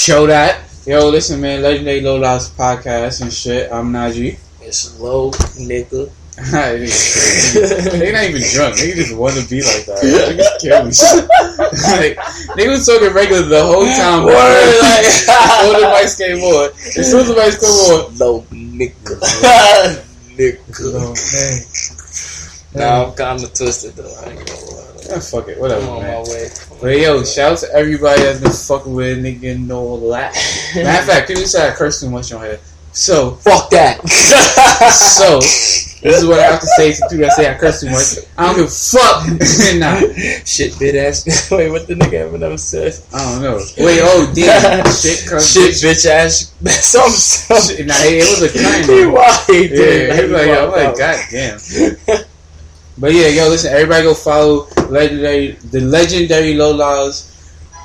Show that. Yo, listen, man. Legendary Low Lives Podcast and shit. I'm Najee. It's low, nigga. They not even drunk. They just want to be like that. Niggas kill me. Like, they was talking regular the whole time. Boy. Like, before the mics came on. As soon as the mics come on. Low, nigga. Nigga. Low, man. Nah, I'm kind of twisted, though. I ain't gonna lie. Yeah, fuck it, whatever. I'm on man. My way. But yo, shout out to everybody that's been fucking with nigga and all that. Matter of fact, people say I curse too much on here. So fuck that. So this is what I have to say to people that say I curse too much. I don't give a fuck. Nah, shit, bitch ass. Wait, what the nigga ever never said? I don't know. Wait, oh damn, shit, curse, shit, bitch ass. Some. Nah, it was a kind. Yeah, he was like, yo, I'm like, goddamn. But yeah, yo, listen, everybody go follow the legendary Lowlives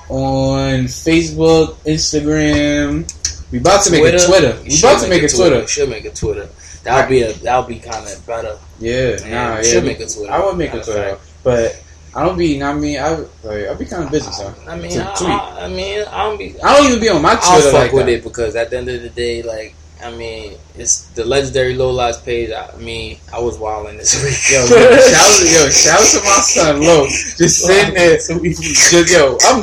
on Facebook, Instagram. We about to make a Twitter. We should make a Twitter. That'll be kind of better. Yeah, nah, should make a Twitter. I would make a Twitter, but I don't be. I mean, I'll be kind of busy. So I mean, I don't be. I don't even be on my Twitter. I don't fuck like with that. It because at the end of the day, like. I mean, it's the legendary Low Lives page. I mean, I was wilding this week. Shout out to my son Low, just sitting there. I'm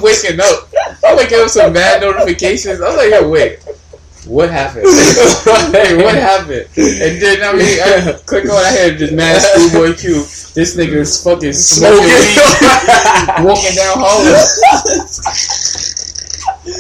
waking up. I'm waking up some bad notifications. I was like, yo, wait, what happened? Hey, what happened? And then I click on ahead, just mad schoolboy Q. This nigga is fucking smoking weed, walking down hallways. No,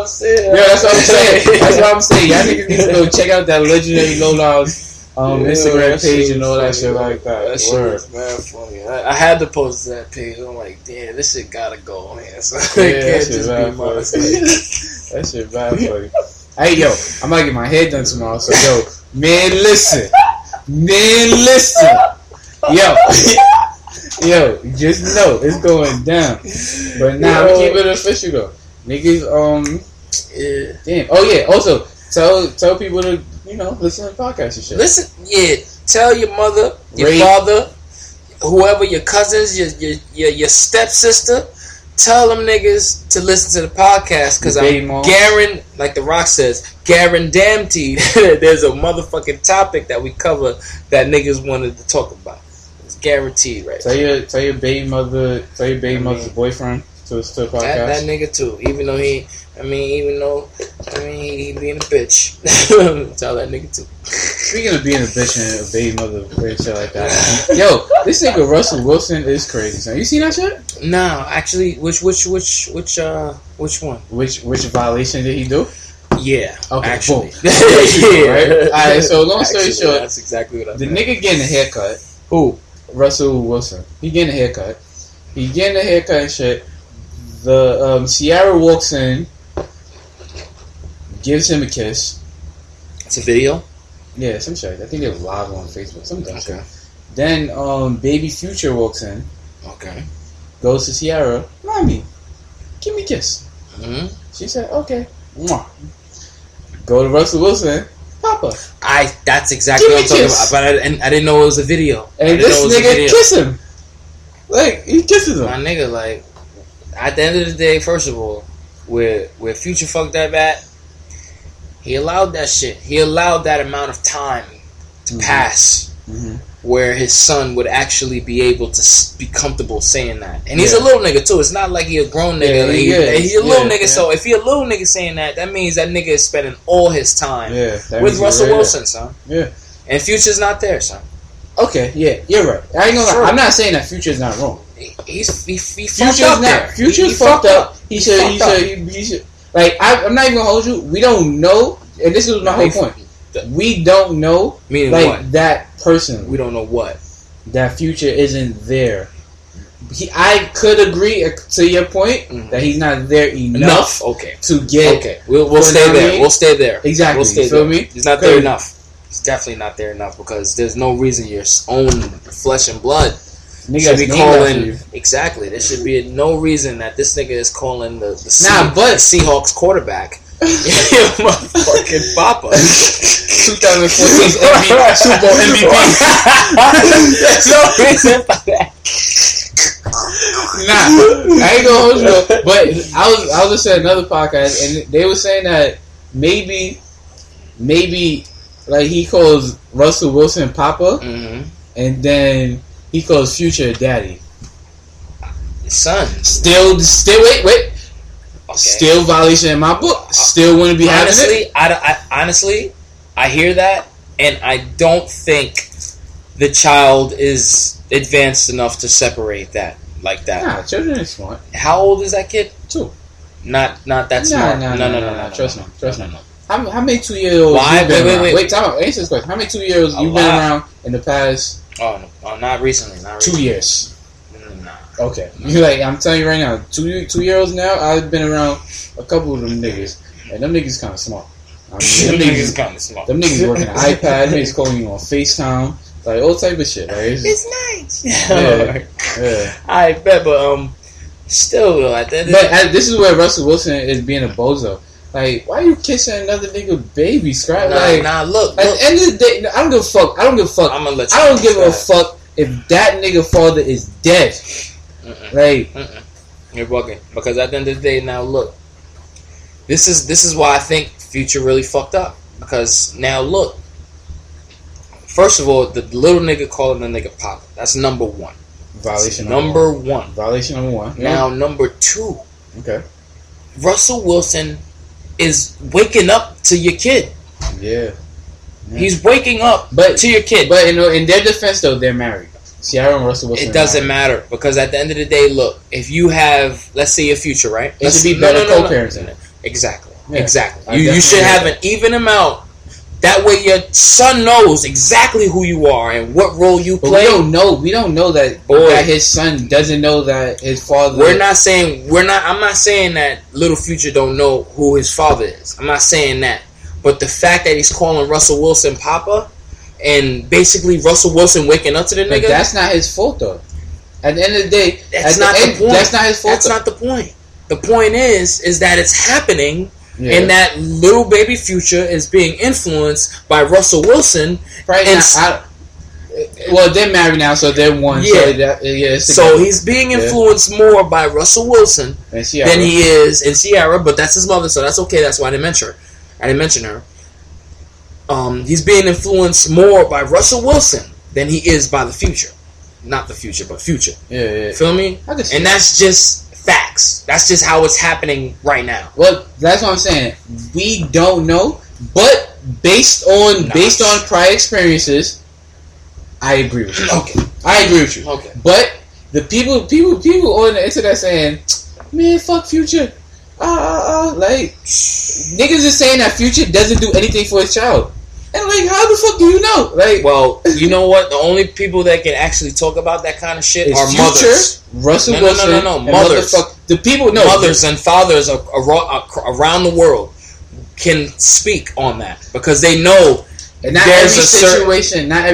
I'm serious. Yeah, that's what I'm saying. That's what I'm saying. Y'all niggas need to go check out that legendary Low Lives Instagram page and all that shit like that. That shit was mad funny. I had to post that page. I'm like, damn, this shit gotta go on here. So I can't just be myself. That shit bad funny. Hey yo, I might get my hair done tomorrow. So yo, man, listen, yo. Yo, just know it's going down. But now we keep it official though, niggas. Yeah. Damn. Oh yeah. Also, tell people to listen to podcasts and shit. Listen. Yeah. Tell your mother, your father, whoever, your cousins, your stepsister. Tell them niggas to listen to the podcast because I'm guaranteed, like The Rock says, guaranteed. There's a motherfucking topic that we cover that niggas wanted to talk about. Guaranteed, right? Tell your baby mother, tell your baby mother's boyfriend to the podcast. That nigga too, even though he being a bitch. Tell that nigga too. Speaking of being a bitch and a baby mother and shit like that, yo, this nigga Russell Wilson is crazy. So you seen that shit? No, actually, which one? Which violation did he do? Yeah. Okay. Actually, boom. Yeah. Right. All right. So long story short, that's exactly what I meant. Nigga getting a haircut. Who? Russell Wilson. He getting a haircut and shit. The Ciara walks in, gives him a kiss. It's a video? Yeah, some shit. I think they're live on Facebook. Some dumb shit. Then baby Future walks in. Okay. Goes to Ciara. Mommy, give me a kiss. Mm-hmm. She said, okay. Mwah. Go to Russell Wilson. Papa. That's exactly what I'm talking about. But I didn't know it was a video. And this nigga kiss him. Like, he kisses him. My nigga, like, at the end of the day, first of all, where Future fucked that bat, he allowed that shit. He allowed that amount of time to pass where his son would actually be able to be comfortable saying that. And he's a little nigga, too. It's not like he a grown nigga. Yeah, he's a little nigga, so if he a little nigga saying that, that means that nigga is spending all his time with Russell Wilson, son. Yeah. And Future's not there, son. Okay, yeah, you're right. I ain't gonna lie. I'm not saying that Future's not wrong. He fucked up there. Future's fucked up. He should. Like, I'm not even gonna hold you. We don't know, and this is my whole point. We don't know, meaning like what? That person. We don't know what that Future isn't there. I could agree to your point that he's not there enough. Okay, to get. Okay, we'll stay there. I mean? We'll stay there. Exactly. We'll stay you feel there. Me? He's not there enough. He's definitely not there enough because there's no reason your own flesh and blood should be calling. Exactly. There should be no reason that this nigga is calling the Seahawks quarterback. Yeah, my fucking papa. 2014's Super Bowl MVP. There's no reason for that. I ain't gonna hold you up. But I was listening to another podcast, and they were saying that maybe like he calls Russell Wilson Papa, mm-hmm. and then he calls Future Daddy. Son, still, wait. Okay. Still violation in my book. Still wouldn't be honestly, having it. I hear that, and I don't think the child is advanced enough to separate that like that. Nah, children are smart. How old is that kid? 2. Not that smart. No. Trust me. How many 2-year-olds? Why? Wait. Time out. Answer this question. How many 2-year-olds you've been around in the past? Oh, not recently. 2 years. Okay, you like I'm telling you right now, 2 year olds now. I've been around a couple of them niggas, and them niggas kind of smart. I mean, them niggas kind of smart. Them niggas working an iPad, niggas calling you on FaceTime, like all type of shit. Right? It's nice. Yeah. I bet, but still, like that. But this is where Russell Wilson is being a bozo. Like, why are you kissing another nigga baby, Scrap? Look. At the end of the day, I don't give a fuck. I'm gonna let you fuck if that nigga father is dead. You're bugging. Because at the end of the day, now look, this is why I think Future really fucked up. Because now look, first of all, the little nigga calling the nigga Papa. That's number one. Violation number one. Violation number one. Yeah. Now number 2. Okay. Russell Wilson is waking up to your kid. Yeah. He's waking up, to your kid. But in their defense, though, they're married. See, I don't Russell Wilson. It doesn't matter because at the end of the day, look, if you have, let's say, a future, right? It should be better co-parenting it. Exactly. Yeah. Exactly. You should have an even amount. That way, your son knows exactly who you are and what role you play. We don't know that. Boy, that his son doesn't know that his father. I'm not saying that little Future don't know who his father is. I'm not saying that. But the fact that he's calling Russell Wilson Papa. And basically, Russell Wilson waking up to the nigga. But that's not his fault, though. At the end of the day, that's not his fault. That's not the point. The point is that it's happening, and that little baby Future is being influenced by Russell Wilson. Right now, they're married now, so they're one. Yeah. So he's being influenced more by Russell Wilson than he is in Ciara, but that's his mother, so that's okay. That's why I didn't mention her. He's being influenced more by Russell Wilson than he is by the Future. Not the Future, but Future. Yeah. Feel me? And that's just facts. That's just how it's happening right now. Well, that's what I'm saying. We don't know, but based on prior experiences, I agree with you. Okay. Okay. But the people on the internet saying, man, fuck Future. Like, niggas is saying that Future doesn't do anything for his child. And like, how the fuck do you know? Like, well, you know what? The only people that can actually talk about that kind of shit are mothers. Future, Russell Wilson, no. Mothers. The people, mothers and fathers around the world can speak on that because they know. And not every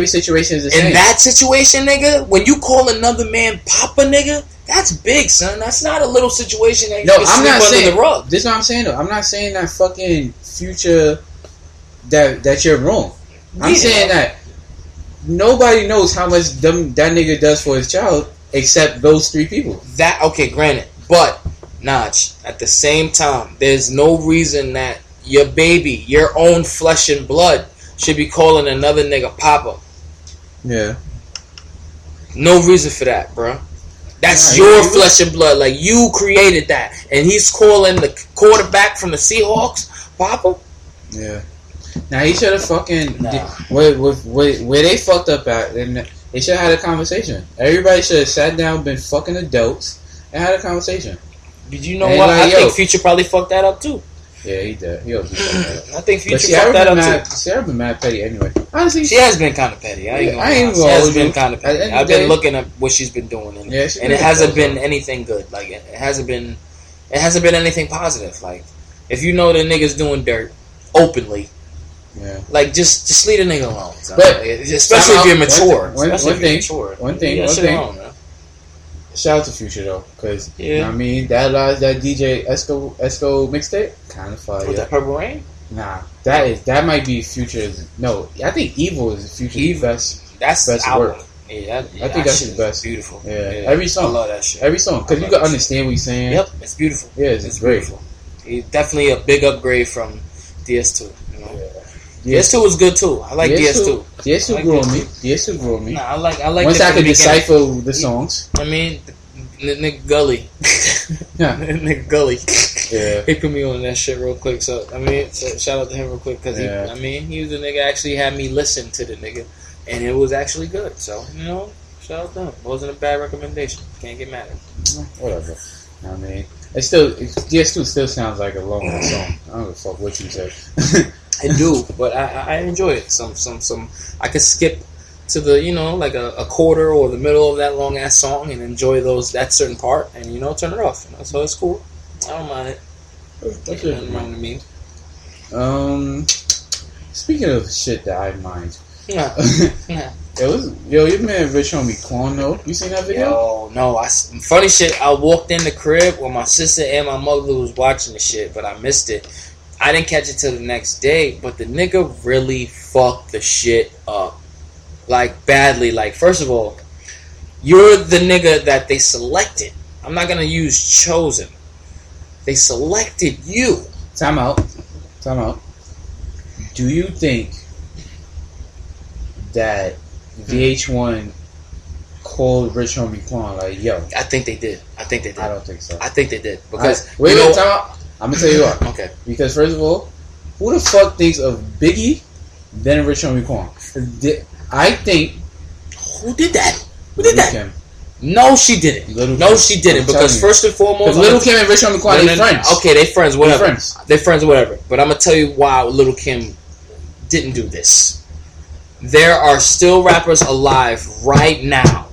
situation is the same. In that situation, nigga, when you call another man Papa, nigga, that's big, son. That's not a little situation that you can sweep under the rug. This is what I'm saying, though. I'm not saying that fucking Future that you're wrong. I'm saying that nobody knows how much that nigga does for his child except those 3 people. Granted. But, Notch, at the same time, there's no reason that your baby, your own flesh and blood, should be calling another nigga Papa. Yeah. No reason for that, bro. That's your flesh and blood. Like, you created that. And he's calling the quarterback from the Seahawks Papa? Yeah. Now, he should have fucking... Where they fucked up at, and they should have had a conversation. Everybody should have sat down, been fucking adults, and had a conversation. Did you know what? I think Future probably fucked that up, too. Yeah, he did. He always fucked that up. I think Future fucked that up, too. Ciara been mad petty anyway. Honestly, she has been kind of petty. She has been kind of petty. I've been looking at what she's been doing, and it hasn't been anything good. Like it hasn't been anything positive. Like if you know the nigga's doing dirt openly, like just leave the nigga alone. But especially if you're mature. One thing. Shout out to Future though, because you know what I mean, that lies that DJ Esco mixtape kind of fire. With that Purple Rain. Nah, that might be Future's. No, I think Evil is Future's best work. Yeah, that, yeah, I think that's his best. Beautiful. Yeah. Yeah, every song. I love that shit. Every song, because you can understand what he's saying. Yep, it's beautiful. Yeah, it's great. Beautiful. It's definitely a big upgrade from DS2. You know? Yeah. DS2 was good too. I like DS2. DS2 grew on me. DS2 grew on me. Nah, I like. Once I could decipher the songs. I mean, Nick Gully. Yeah. Nick Gully. Yeah. He put me on that shit real quick. So I mean, so shout out to him real quick because he, I mean, he was the nigga actually had me listen to the nigga. And it was actually good, so you know, shout out to him. Wasn't a bad recommendation. Can't get mad at him. Whatever. I mean, it still DS2 still sounds like a long song. I don't give a fuck what you say. I do, but I enjoy it. Some I could skip to the, you know, like a quarter or the middle of that long ass song and enjoy that certain part, and you know, turn it off. You know? So it's cool. I don't mind it. That's nothing wrong with me. Speaking of shit that I mind. Nah. Nah. Yo, your man Rich Homie Quan though. You seen that video? Yo, no. Funny shit, I walked in the crib where my sister and my mother was watching the shit, but I missed it. I didn't catch it till the next day, but the nigga really fucked the shit up. Like, badly. Like, first of all, you're the nigga that they selected. I'm not gonna use chosen. They selected you. Time out. Do you think that VH1 called Rich Homie Quan like, yo? I think they did. I don't think so. I think they did because wait, time out. I'm gonna tell you what. Okay. Because first of all, who the fuck thinks of Biggie then Rich Homie Quan? I think who did that? Who did that? Kim. No, she didn't. She didn't because first and foremost, Little Kim and Rich Homie Quan they friends. Okay, they friends. Whatever. They friends. Whatever. But I'm gonna tell you why Little Kim didn't do this. There are still rappers alive right now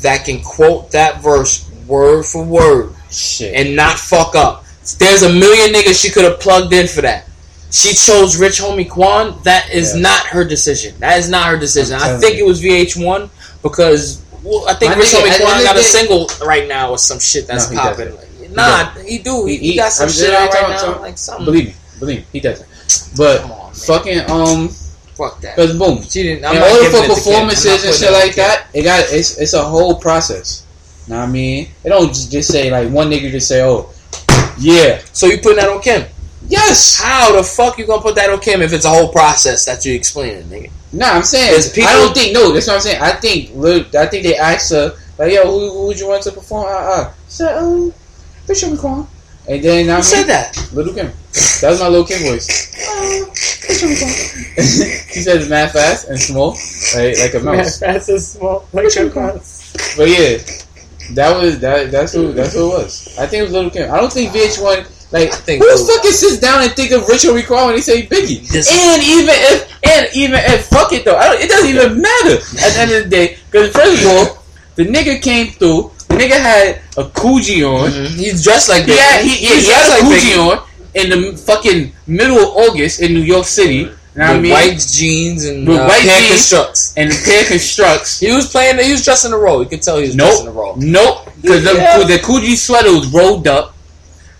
that can quote that verse word for word and not fuck up. There's a million niggas she could have plugged in for that. She chose Rich Homie Quan. That is not her decision. I think it was VH1 because I think Rich Homie Quan got a single right now or some shit that's popping. Nah, he got some shit out right now. Like something. Believe me, he doesn't. But fuck that. Because boom, she didn't. I'm all for performances and shit like that. It's a whole process. Know what I mean? It don't just say like one nigga just say, oh, yeah. So you putting that on Kim? Yes. How the fuck you gonna put that on Kim if it's a whole process that you explaining, nigga? Nah, I'm saying people, I don't think. No, that's what I'm saying. I think they asked her like, yo, who would you want to perform? She said, oh, Rich Homie Quan. And then I said that Little Kim. That was my Little Kim voice. She says mad fast and small, like a mouse. Mad fast and small, like a mouse. But yeah, that was that. That's who it was. I think it was Little Kim. I don't think VH1 like who fucking sits down and think of Rich Homie Quan when they say Biggie. And even if fuck it though, it doesn't even matter at the end of the day. Because first of all, the nigga came through. The nigga had a Coogee on. Mm-hmm. He's dressed like Biggie. Yeah, he had a Coogee on in the fucking middle of August in New York City. You know what I mean? White jeans and white hair constructs. And hair constructs. He was dressed in a roll. You could tell he was dressed in a roll. Nope. Because the Coogee sweater was rolled up.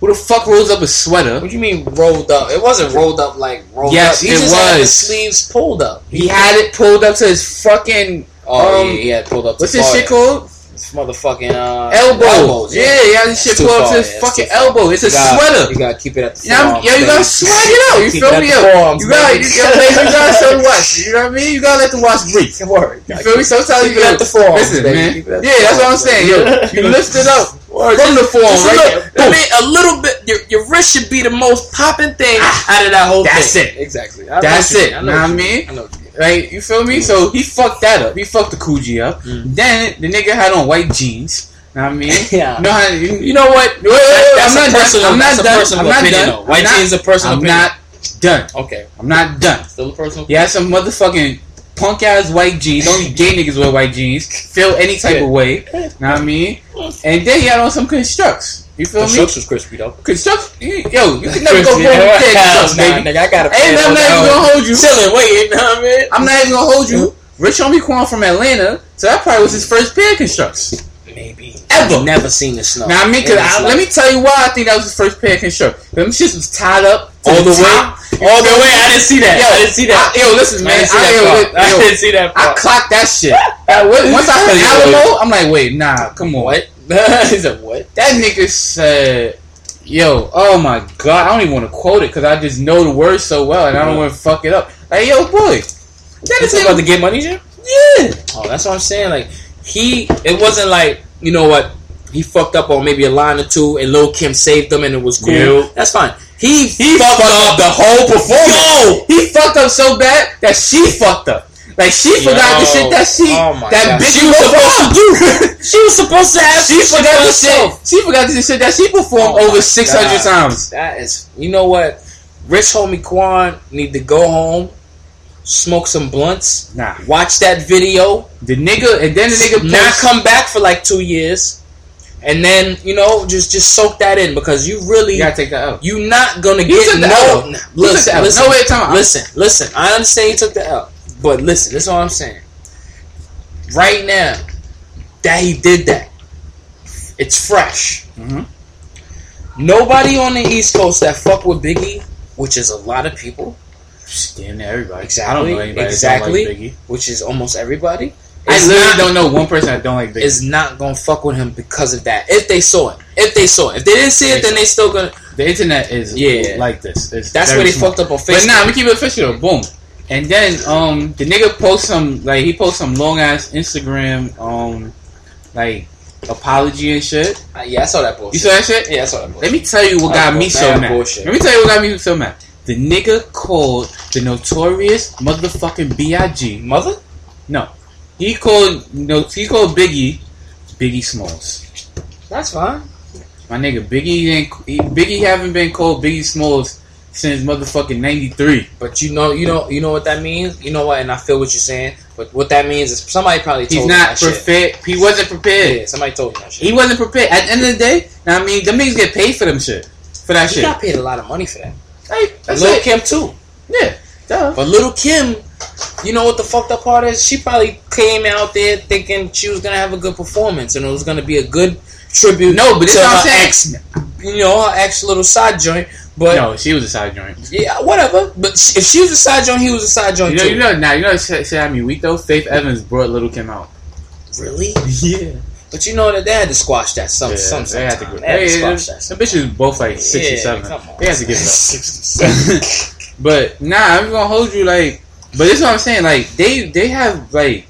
Who the fuck rolls up a sweater? What do you mean rolled up? It wasn't rolled up like rolled up. Yes, it was. Had the sleeves pulled up. He had it pulled up to his fucking... he had it pulled up to his... What's this shit called? Motherfucking elbows. Yeah, this shit pull up to his fucking elbow. It's a sweater. You gotta keep it at the forearms. Yeah, you gotta sweat it out. You feel me? You gotta let the watch. You know what I mean? You gotta let the watch breathe. You feel me? Sometimes you gotta let the forearms. Listen, man. Yeah, that's what I'm saying. You lift it up from the forearm, right? A little bit. Your wrist should be the most popping thing out of that whole thing. That's it. Exactly. That's it. You know what I mean? I know. Right, you feel me? Mm. So he fucked that up. He fucked the Coogee up. Mm. Then the nigga had on white jeans. Know what I mean? Yeah. You know what? That's a personal opinion. White jeans is a personal opinion. I'm not done. Still a personal opinion. Yeah, some motherfucking punk ass white jeans. Only gay niggas wear white jeans. Feel any type of way. Know what I mean? And then he had on some constructs. You feel me? Constructs was crispy though. Constructs, yo, you can never go wrong with constructs, baby. Nigga, I got ain't nothing gonna hold you. Chilling, waiting, know what I mean? I'm not even gonna hold you. Rich Homie Quan from Atlanta, so that probably was his first pair of constructs. Maybe ever. I've never seen the snow. Now I mean, let me tell you why I think that was his first pair of constructs. Them shits was tied up all the way. all the way. I didn't see that. Yo, I didn't see that. Yo, listen, man. I didn't see that. I clocked that shit. Once I heard Alamo, I'm like, wait, nah, come on. What? He said, what? That nigga said, yo, oh my God. I don't even want to quote it because I just know the words so well and I don't want to fuck it up. Like, yo, boy. That is about to get money, Jim? Yeah. Oh, that's what I'm saying. Like, it wasn't like, you know what? He fucked up on maybe a line or two and Lil' Kim saved them and it was cool. Yeah. That's fine. He fucked up the whole performance. Yo! He fucked up so bad that she fucked up. Like, she forgot the shit that bitch was supposed to do. She was supposed to have. She forgot the shit that she performed over 600 times. That is, you know what? Rich Homie Quan need to go home, smoke some blunts, watch that video. The nigga not come back for like 2 years. And then, you know, just soak that in because you really... You gotta take that L. You're not gonna get no... Listen, I understand you took the L. But listen, this is what I'm saying. Right now, that he did that, it's fresh. Mm-hmm. Nobody on the East Coast that fuck with Biggie, which is a lot of people. Damn, everybody. Exactly. I don't know anybody that don't like Biggie. Which is almost everybody. I literally don't know one person that don't like Biggie. Is not gonna fuck with him because of that. If they saw it. If they didn't see it, then they still gonna... The internet is like this. That's where they fucked up on Facebook. But nah, we keep it official. Boom. And then the nigga posts some long ass Instagram apology and shit. Yeah, I saw that bullshit. You saw that shit? Yeah, I saw that bullshit. Let me tell you what got me so mad. The nigga called the notorious motherfucking B.I.G. Mother? No. He called Biggie Smalls. That's fine. My nigga, Biggie haven't been called Biggie Smalls since motherfucking 93. But you know what that means? You know what? And I feel what you're saying. But what that means is somebody probably told him that shit. He's not prepared. He wasn't prepared. Yeah, somebody told him that shit. He wasn't prepared. At the end of the day, I mean, them niggas get paid for them shit. For that shit. He got paid a lot of money for that. Hey, that's Lil' Kim too. Yeah. Duh. But Lil' Kim, you know what the fucked up part is? She probably came out there thinking she was going to have a good performance and it was going to be a good tribute to her ex, you know, her ex little side joint. But no, she was a side joint. Yeah, whatever. But if she was a side joint, he was a side joint too. Weak though? Faith Evans brought Lil' Kim out. Really? Yeah. But you know that they had to squash that some time. They had to squash that. The bitches both like 6 or 7. They had to give it up. 6 or 7. But nah, I'm gonna hold you like. But this is what I'm saying. Like they have like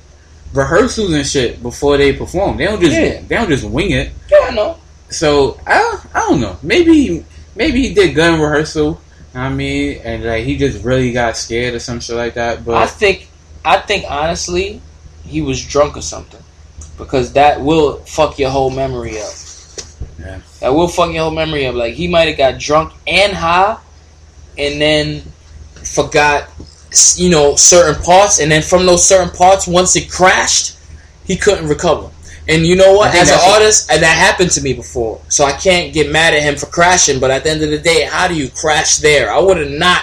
rehearsals and shit before they perform. They don't just wing it. Yeah, I know. So I don't know. Maybe he did gun rehearsal. I mean, and like he just really got scared or some shit like that. But I think honestly, he was drunk or something because that will fuck your whole memory up. Yeah. That will fuck your whole memory up. Like he might have got drunk and high, and then forgot, you know, certain parts, and then from those certain parts, once it crashed, he couldn't recover. And you know what? As an artist, and that happened to me before, so I can't get mad at him for crashing. But at the end of the day, how do you crash there? I would have not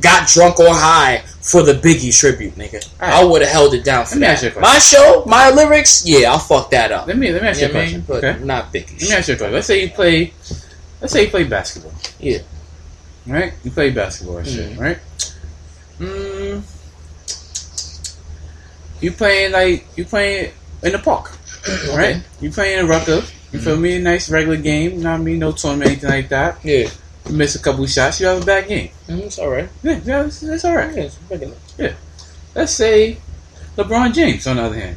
got drunk or high for the Biggie tribute, nigga. Right. I would have held it down for that. My show, my lyrics, yeah, I'll fuck that up. Let me ask you a question, but not Biggie. Let me ask you a question. Let's say you play basketball. Yeah. Right? You play basketball and shit, right? You playing in the park, right? Okay. You playing in Rucker. You feel me? A nice regular game. You know what I mean? No tournament, anything like that. Yeah. You miss a couple of shots, you have a bad game. It's all right. Yeah, it's all right. Yeah, it's regular. Yeah. Let's say LeBron James, on the other hand.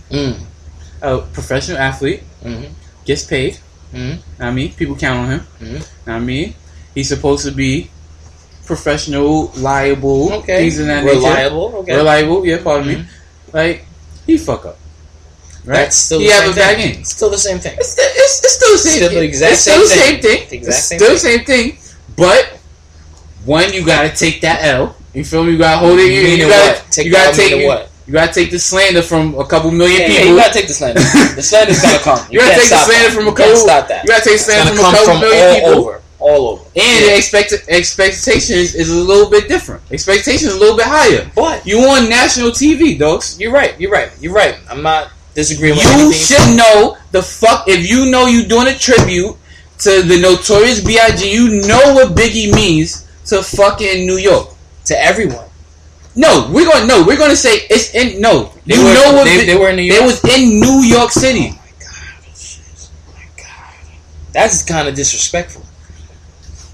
A professional athlete. Mm-hmm. Gets paid. Mm-hmm. I mean, people count on him. Mm-hmm. I mean, he's supposed to be professional, liable, things in that nature. Reliable, yeah, pardon me. Like, he fuck up. Right? That's still the same thing. He have a bad game. Still the same thing. It's still the same thing. It's still the same thing. But, one, you gotta take that L. You feel me? You gotta hold it. You gotta take the slander from a couple million people. Yeah, you gotta take the slander. The slander's gonna come. You gotta take the slander from a couple. Stop that. You gotta take slander from a couple million people. All over. And expectations is a little bit different. Expectations is a little bit higher. But you on national TV, dogs. You're right. I'm not disagreeing with you. You should know the fuck. If you know you're doing a tribute to the notorious B.I.G., you know what Biggie means to fucking New York. to everyone. No, we're going to say it's in. No, they you were, know what they were in New York. They was in New York City. Oh my god! Oh my god! That's kind of disrespectful.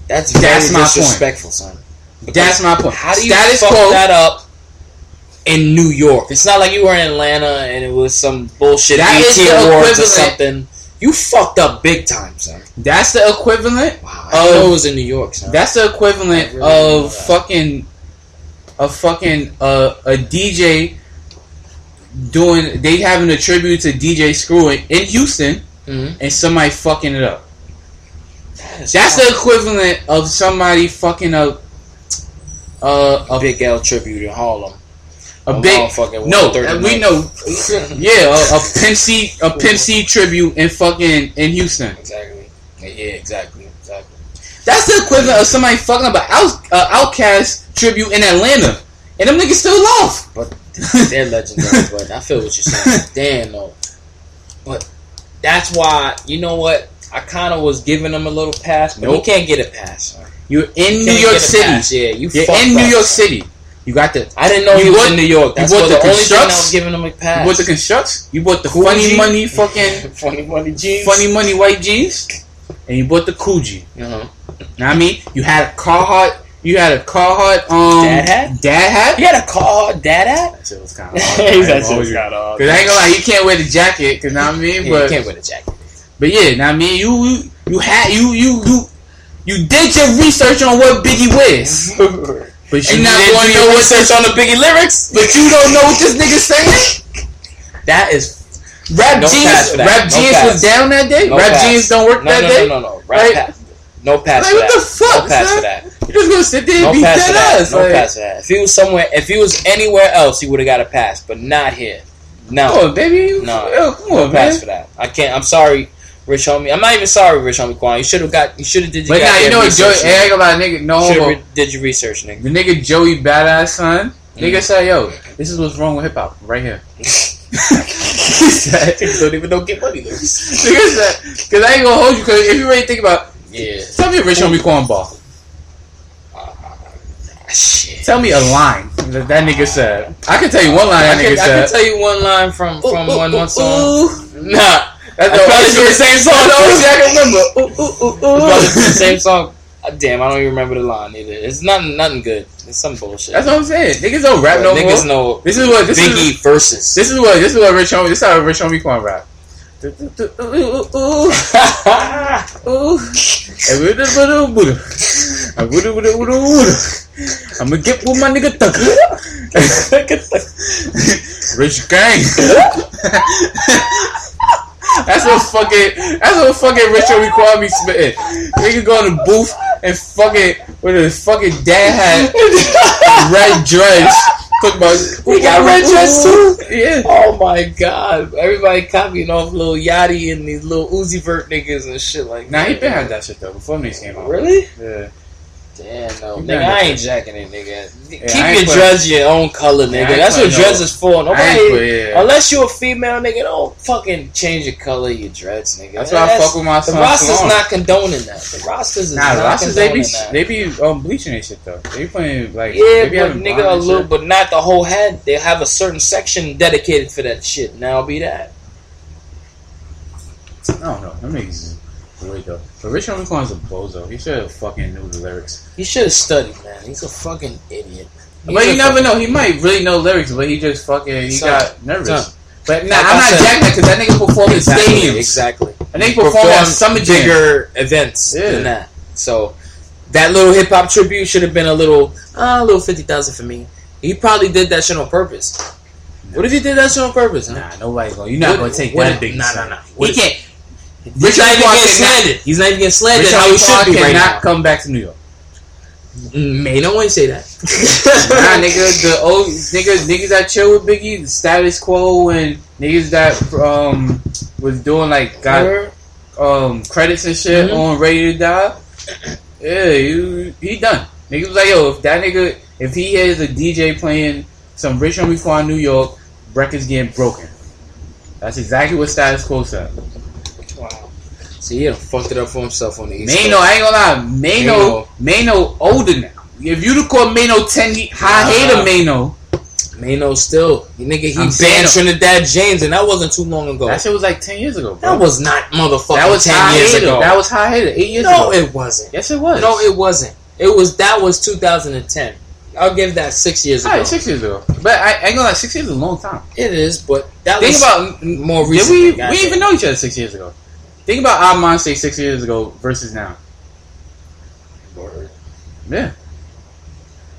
That's my disrespectful, point. Son. Because that's my point. How do you fuck that up in New York? It's not like you were in Atlanta and it was some bullshit BET Awards or something. You fucked up big time, son. That's the equivalent. Wow, I know it was in New York, son. That's the equivalent really of a DJ doing. They having a tribute to DJ Screw in Houston, mm-hmm. and somebody fucking it up. That's the equivalent of somebody fucking up a Big L tribute in Harlem. A big fucking no, we know. Yeah, a Pimp C tribute in fucking in Houston. Exactly. Yeah, exactly. That's the equivalent of somebody fucking up an Outkast tribute in Atlanta, and them niggas still lost. But they're legendary. But I feel what you're saying. Damn though. But that's why you know what I kind of was giving them a little pass, but you can't get a pass. Right? You're in New York City. Pass. Yeah, you're in New York City. You got the. I didn't know you was in New York. That's what the only thing I was giving them a pass. You bought the constructs. You bought the funny money fucking funny money jeans, funny money white jeans, and you bought the Coogee. Uh-huh. Now I mean, you had a Carhartt. You had a Carhartt dad hat. You had a Carhartt dad hat. That shit was kind of hard. That shit was kind of hard. Cause I ain't gonna lie, you can't wear the jacket. Cause know what I mean, but you can't wear the jacket. But yeah, now I mean, you did your research on what Biggie wears. But you not going to know what search on the Biggie lyrics. But you don't know what this nigga saying. That is rap genius was down that day. No rap pass. Genius don't work that day. No. Rap pass. No pass. Like, for what the fuck? No pass for that. You're just gonna sit there and beat that ass. No pass for that. If he was somewhere, if he was anywhere else, he would have got a pass. But not here. No, come on, baby. No, yo, come on, pass for that. I can't. I'm sorry. Rich homie, I'm not even sorry, Rich homie Quan. You should have did your. But now you know what Joey ain't about, nigga. No, did your research, nigga. The nigga Joey Badass son, nigga said, "Yo, this is what's wrong with hip hop right here." He said, "Don't even know get money." Nigga said, "Cause I ain't gonna hold you. Cause if you really think about, tell me a Rich homie Quan ball. Shit. Tell me a line that nigga said. I can tell you one line that nigga said. I can tell you one line from one song. Nah. That's probably the same song. I can remember. It's the same song. Damn, I don't even remember the line either. It's nothing good. It's some bullshit. That's what I'm saying. Niggas don't rap no more. Niggas know. This is what Biggie versus. This is what Rich homie. This is how Rich homie Quan rap. I'm gonna get with my nigga Tucker. Rich gang. That's what fucking Rich homie Quan be spitting. Nigga go in the booth and fucking with his fucking dad hat, red dreads. We got red dreads too. Yeah. Oh my god! Everybody copying off Lil Yachty and these little Uzi Vert niggas and shit like. Nah, he been had that shit though before these came out. Really? Yeah. Damn, no, nigga, I ain't jacking it, nigga. Yeah, keep your dreads your own color, nigga. Yeah, that's what dreads is for. Nobody, unless you're a female, nigga, don't fucking change your color of your dreads, nigga. That's why I fuck with my son. The roster's not condoning that. The roster's not condoning that. They be bleaching that shit though. They playing like but nigga a little, but not the whole head. They have a certain section dedicated for that shit. Now be that. I don't know. That makes. Wait though, but Rich homie Quan's a bozo. He should have fucking knew the lyrics. He should have studied, man. He's a fucking idiot. But you never know. He might really know lyrics, but he just fucking got nervous. But nah, I'm not jacked because that nigga performed in stadiums. Exactly. That nigga performed at some bigger events than that. So that little hip hop tribute should have been a little 50,000 for me. He probably did that shit on purpose. What if he did that shit on purpose? Huh? Nah, nobody's gonna. You're not gonna take that big. Nah. He can't. Rich homie Quan getting slandered. He's not even getting slandered. How he should be right now. Come back to New York. Man, no one say that. Nah, nigga, the old niggas that chill with Biggie, the status quo, and niggas that was doing like got credits and shit on Ready to Die. Yeah, he done. Niggas was like, yo, if he hears a DJ playing some Rich homie Quan New York, records getting broken. That's exactly what status quo said. See, he done fucked it up for himself on the East Coast. I ain't gonna lie. Mano older now. If you to call Mano 10, I hate a Mano. Mano still. You nigga, he banned Trinidad James, and that wasn't too long ago. That shit was like 10 years ago, bro. That was not motherfucking that was 10 years ago. That was how I hated it. 8 years ago. No, it wasn't. Yes, it was. No, it wasn't. It was. That was 2010. I'll give that 6 years ago. Right, 6 years ago. But I ain't gonna lie, 6 years is a long time. It is, but that think was about more recent. We even know each other 6 years ago. Think about our mindset 6 years ago versus now. Word. Yeah.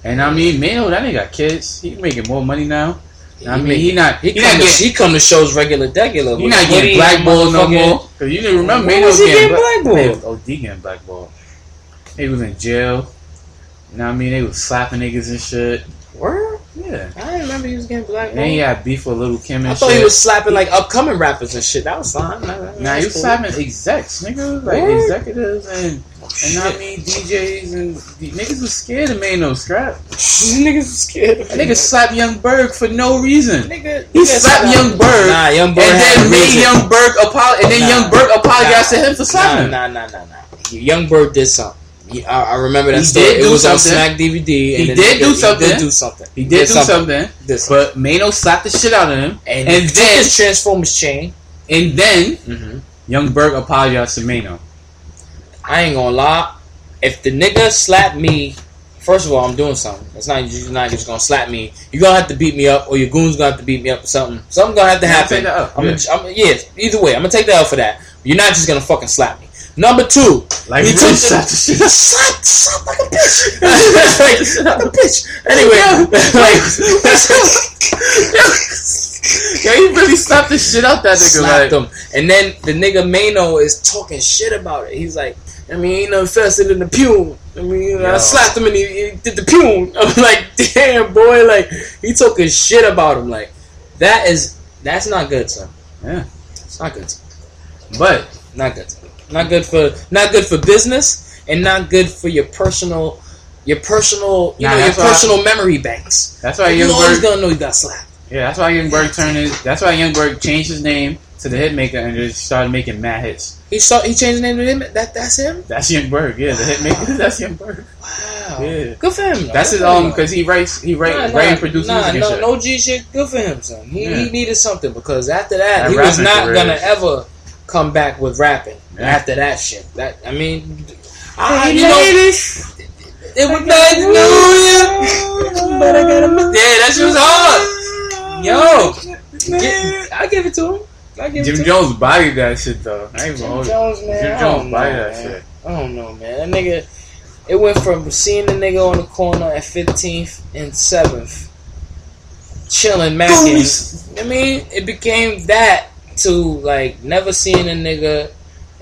And I mean, Mano, that nigga got kids. He making more money now. I mean, he not. He come to shows regular. He not getting blackballed no more. Cause you didn't remember Mano getting blackballed. Oh, D getting blackballed. He was in jail. You know what I mean? They was slapping niggas and shit. Word? Yeah. I didn't remember he was getting blackballed. And he had beef with Little Kim and shit. I thought he was slapping like upcoming rappers and shit. That was fine. Nah, he was slapping execs, nigga. Like executives and I mean DJs and niggas was scared of Mano Scrap. Niggas was scared of Mano. Niggas slapped Young Berg for no reason. Nigga, he slapped Young Berg. Nah, Young Berg. And then made Young Berg apologize. And then Young Berg apologized to him for slapping him. Nah. Young Berg did something. I remember that story. It was on Smack DVD. He did do something. But Mano slapped the shit out of him. And then his Transformers chain. And then Young Berg apologized to Mano. I ain't gonna lie. If the nigga slapped me, first of all, I'm doing something. It's not you're not just gonna slap me. You're gonna have to beat me up, or your goons gonna have to beat me up, or something. Something gonna have to happen. Either way, I'm gonna take the L for that. You're not just gonna fucking slap me. Number two, like he really slapped the shit. Slapped like a bitch. Like a bitch. Anyway, he really slapped the shit out that nigga. Slapped him. And then the nigga Mano is talking shit about it. He's like, I mean, ain't nothing faster than the pune. I mean, I slapped him and he did the pune. I'm like, damn boy, like he talking shit about him. Like that's not good, son. Yeah, it's not good, but not good. Not good for business, and not good for your personal memory banks. That's why Young Berg always gonna know you got slapped. Yeah, that's why Young Berg changed his name to the Hitmaker and just started making mad hits. He changed his name to him. That's him. That's Young Berg. Yeah, the Hitmaker. That's Young Berg. Wow. Yeah. Good for him. That's his because he writes and produces music. No G shit. Good for him, son. He needed something because after that he was not gonna ever come back with rapping. Yeah. After that shit, it was nice to know you, but I gotta. Yeah, that shit was hard. Yo, I give it to him. Jim Jones bodied that shit though. Jim Jones bodied that shit. I don't know, man. That nigga, it went from seeing the nigga on the corner at 15th and 7th, chilling, macking. I mean, it became that to like never seeing a nigga.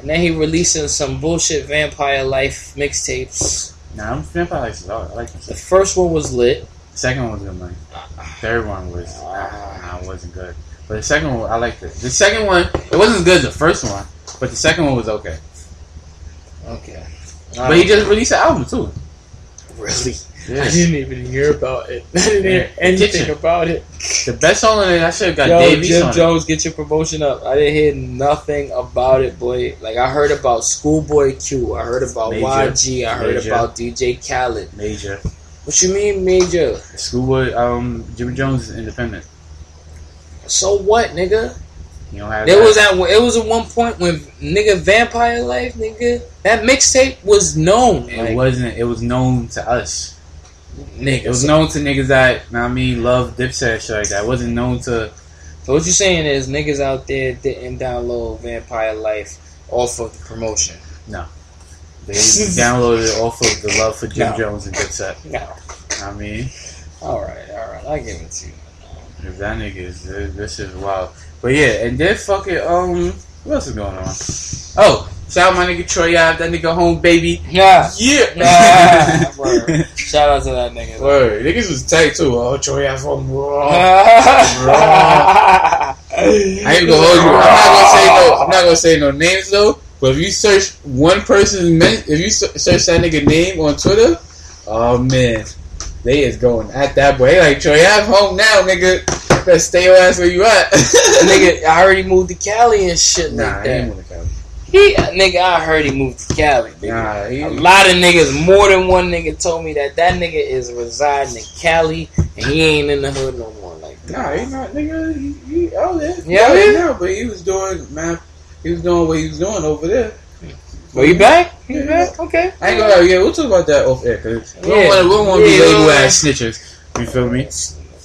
And then he releasing some bullshit Vampire Life mixtapes. Nah, Vampire Life is hard. I like them. The first one was lit. The second one was good, man. The third one was... wasn't good. But the second one, I liked it. The second one, it wasn't as good as the first one, but the second one was okay. Okay. But he just released an album, too. Really? Yeah. I didn't even hear about it. I didn't hear anything about it. The best song on it, I should have got Davies Jim on Jones, it. Get your promotion up. I didn't hear nothing about it, boy. Like, I heard about Schoolboy Q. I heard about Major. YG. I heard about DJ Khaled. Major. What you mean, Major? Schoolboy, Jim Jones is independent. So what, nigga? You don't have it was at one point when nigga Vampire Life, nigga, that mixtape was known. It was known to us. Niggas. It was known to niggas that, I mean, love Dipset shit like that. It wasn't known to... So what you saying is niggas out there didn't download Vampire Life off of the promotion? No. They downloaded it off of the love for Jim Jones and Dipset. No. I mean... Alright. I give it to you. If that nigga is... This is wild. But yeah, and then fucking... What else is going on? Oh! Shout out my nigga Troy Ave, that nigga home baby. Yeah. Word. Shout out to that nigga. Word. Niggas was tight too. Oh, Troy Ave home raw. I ain't gonna hold you. I'm not gonna say no names though. But if you search one person's search that nigga name on Twitter, oh man, they is going at that boy. They like Troy Ave home now, nigga. Better stay your ass where you at, nigga. I already moved to Cali and shit. Nah, I ain't moved to Cali. Nigga, I heard he moved to Cali. Nah, a lot of niggas, more than one nigga told me that nigga is residing in Cali and he ain't in the hood no more like that. Nah, he not, nigga. He out there. Yeah, he now, but he was doing, man, he was doing what he was doing over there. Well, you back? You back? Okay. I ain't gonna lie, yeah, we'll talk about that off air, cause we don't wanna be label ass snitchers. You feel me?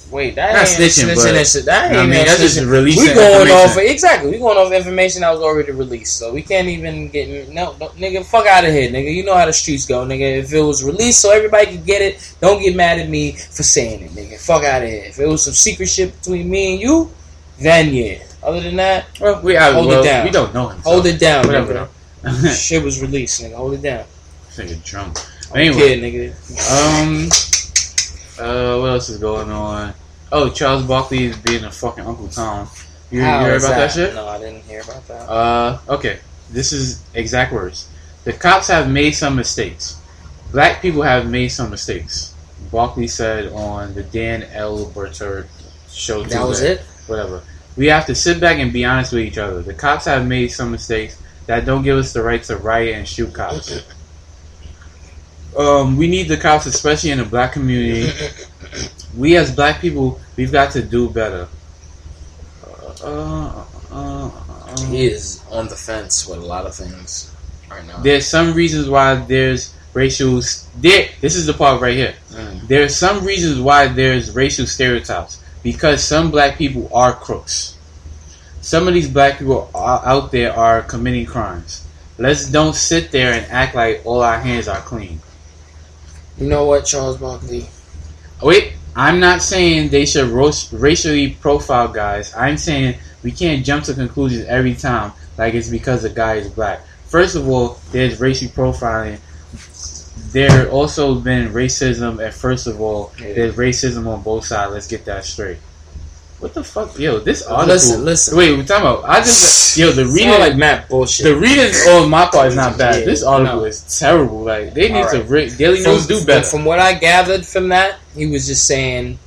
Wait, that not ain't snitching, but that ain't, I mean, that's just releasing. We going off exactly. We going off information that was already released, so we can't even get no nigga. Fuck out of here, nigga. You know how the streets go, nigga. If it was released, so everybody could get it. Don't get mad at me for saying it, nigga. Fuck out of here. If it was some secret shit between me and you, then yeah. Other than that, well, hold it down. We don't know him. So. Hold it down, whatever. Shit was released, nigga. Hold it down. This nigga drunk. Anyway, kid, nigga. What else is going on? Oh, Charles Barkley is being a fucking Uncle Tom. You hear about that shit? No, I didn't hear about that. Okay. This is exact words. The cops have made some mistakes. Black people have made some mistakes. Barkley said on the Dan Elberter show. That was it? Whatever. We have to sit back and be honest with each other. The cops have made some mistakes that don't give us the right to riot and shoot cops. We need the cops, especially in the black community. We as black people, we've got to do better. He is on the fence with a lot of things right now. There's some reasons why there's racial... This is the part right here. There's some reasons why there's racial stereotypes. Because some black people are crooks. Some of these black people out there are committing crimes. Let's don't sit there and act like all our hands are clean. You know what, Charles Barkley? Wait, I'm not saying they should racially profile guys. I'm saying we can't jump to conclusions every time like it's because a guy is black. First of all, there's racial profiling. There also been racism, and first of all, there's racism on both sides. Let's get that straight. What the fuck? Yo, this article... Listen. Wait, we're talking about... Yo, the reading... It's like Matt bullshit. The reading on my part is not bad. Yeah, this article is terrible. Like, they need to... Daily News do better. From what I gathered from that, he was just saying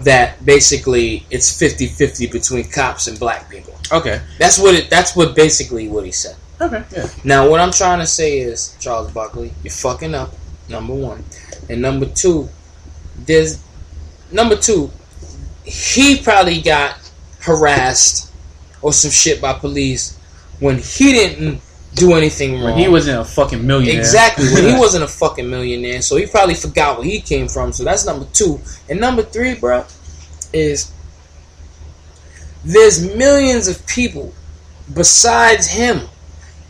that basically it's 50-50 between cops and black people. Okay. That's basically what he said. Okay, yeah. Now, what I'm trying to say is, Charles Barkley, you're fucking up, number one. And number two, he probably got harassed or some shit by police when he didn't do anything wrong. When he wasn't a fucking millionaire. Exactly, when he wasn't a fucking millionaire. So he probably forgot where he came from. So that's number two. And number three, bro, is there's millions of people besides him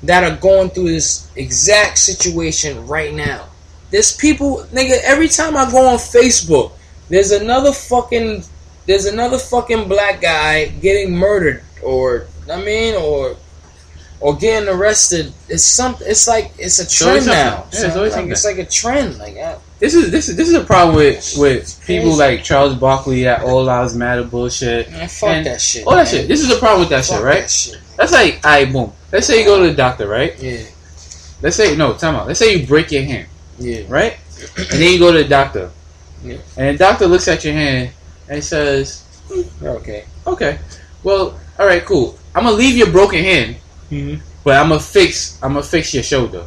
that are going through this exact situation right now. There's people, nigga, every time I go on Facebook, there's another fucking black guy getting murdered or getting arrested. It's something. It's a trend now. Yeah, it's like a trend. Like this is a problem with people like Charles Barkley that all lives matter bullshit. Man, fuck that shit. All that shit. This is a problem with that shit, right? That shit. That's like, alright, boom. Let's say you go to the doctor, right? Yeah. Let's say you break your hand. Yeah. Right. And then you go to the doctor. Yeah. And the doctor looks at your hand. And it says, okay. Well, all right, cool. I'm gonna leave your broken hand, but I'm gonna fix your shoulder.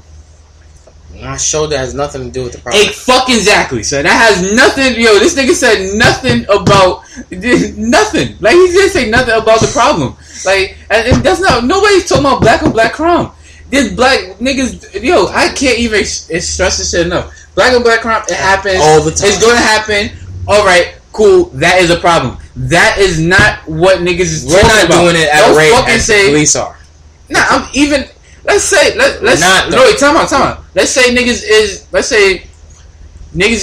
My shoulder has nothing to do with the problem. Exactly, son. That has nothing. Yo, this nigga said nothing about nothing. Like he didn't say nothing about the problem. Like, and that's not. Nobody's talking about black on black crime. This black niggas. Yo, I can't even stress this shit enough. Black on black crime. It happens all the time. It's gonna happen. All right. Cool, that is a problem. That is not what niggas is talking about. We're not doing it at a rate as police are. Nah, I'm even... Let's say... Let's say niggas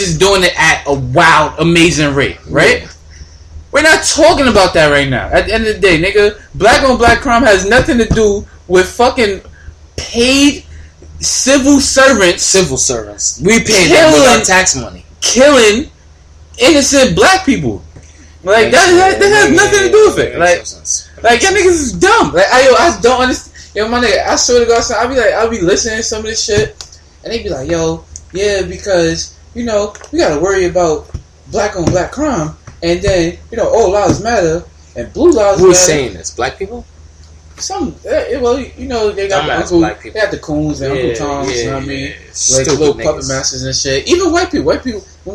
is doing it at a wild, amazing rate, right? Yeah. We're not talking about that right now. At the end of the day, nigga, black on black crime has nothing to do with fucking paid civil servants. We pay them with our tax money. Killing... innocent black people, like that has nothing to do with it. Like y'all niggas is dumb. Like I don't understand. Yo, my nigga, I swear to God, so I'll be listening to some of this shit, and they be like, yo, yeah, because you know we gotta worry about black on black crime, and then you know all lives matter and blue lives matter. Who's saying this? Black people? They got the uncle, like they had the coons and Uncle Toms, you know what I mean? Like little niggas. Puppet masters and shit. Even white people, when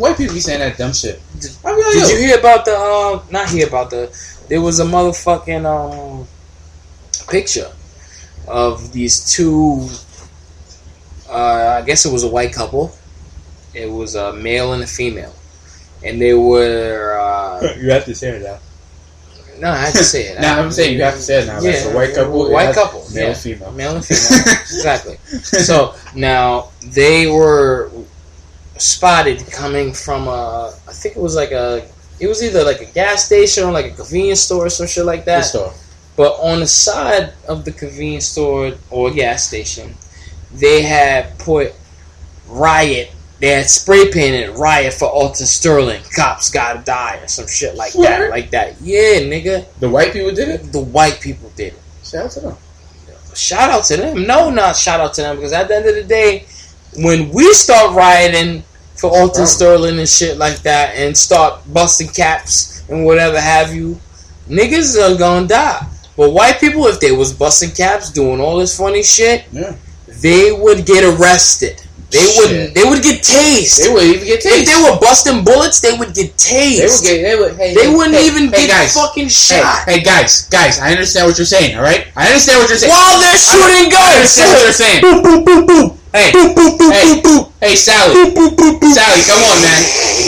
white people be saying that dumb shit. I mean, did you hear about the? There was a motherfucking picture of these two. I guess it was a white couple. It was a male and a female, and they were. You have to say it now. No, I have to say it. I'm saying you have to say it now. Yeah, that's a white couple. Male and female. Male and female. Exactly. So now they were spotted coming from a. I think it was like a. It was either like a gas station or like a convenience store or some shit like that. But on the side of the convenience store or gas station, they had put riot. They had spray painted "Riot for Alton Sterling. Cops gotta die" or some shit like that. Like that. Yeah, nigga. The white people did it? The white people did it. Shout out to them. Shout out to them. No, not shout out to them, because at the end of the day, when we start rioting for Alton Sterling and shit like that and start busting caps and whatever have you, niggas are gonna die. But white people, if they was busting caps, doing all this funny shit, they would get arrested. They wouldn't. They would get tased. They wouldn't even get tased. If they were busting bullets, they would get tased. They wouldn't even get fucking shot. Hey guys, I understand what you're saying. All right, I understand what you're saying. While they're shooting guns, I understand what they're saying. Boop boop boop boop. Hey, Sally. Sally, come on, man.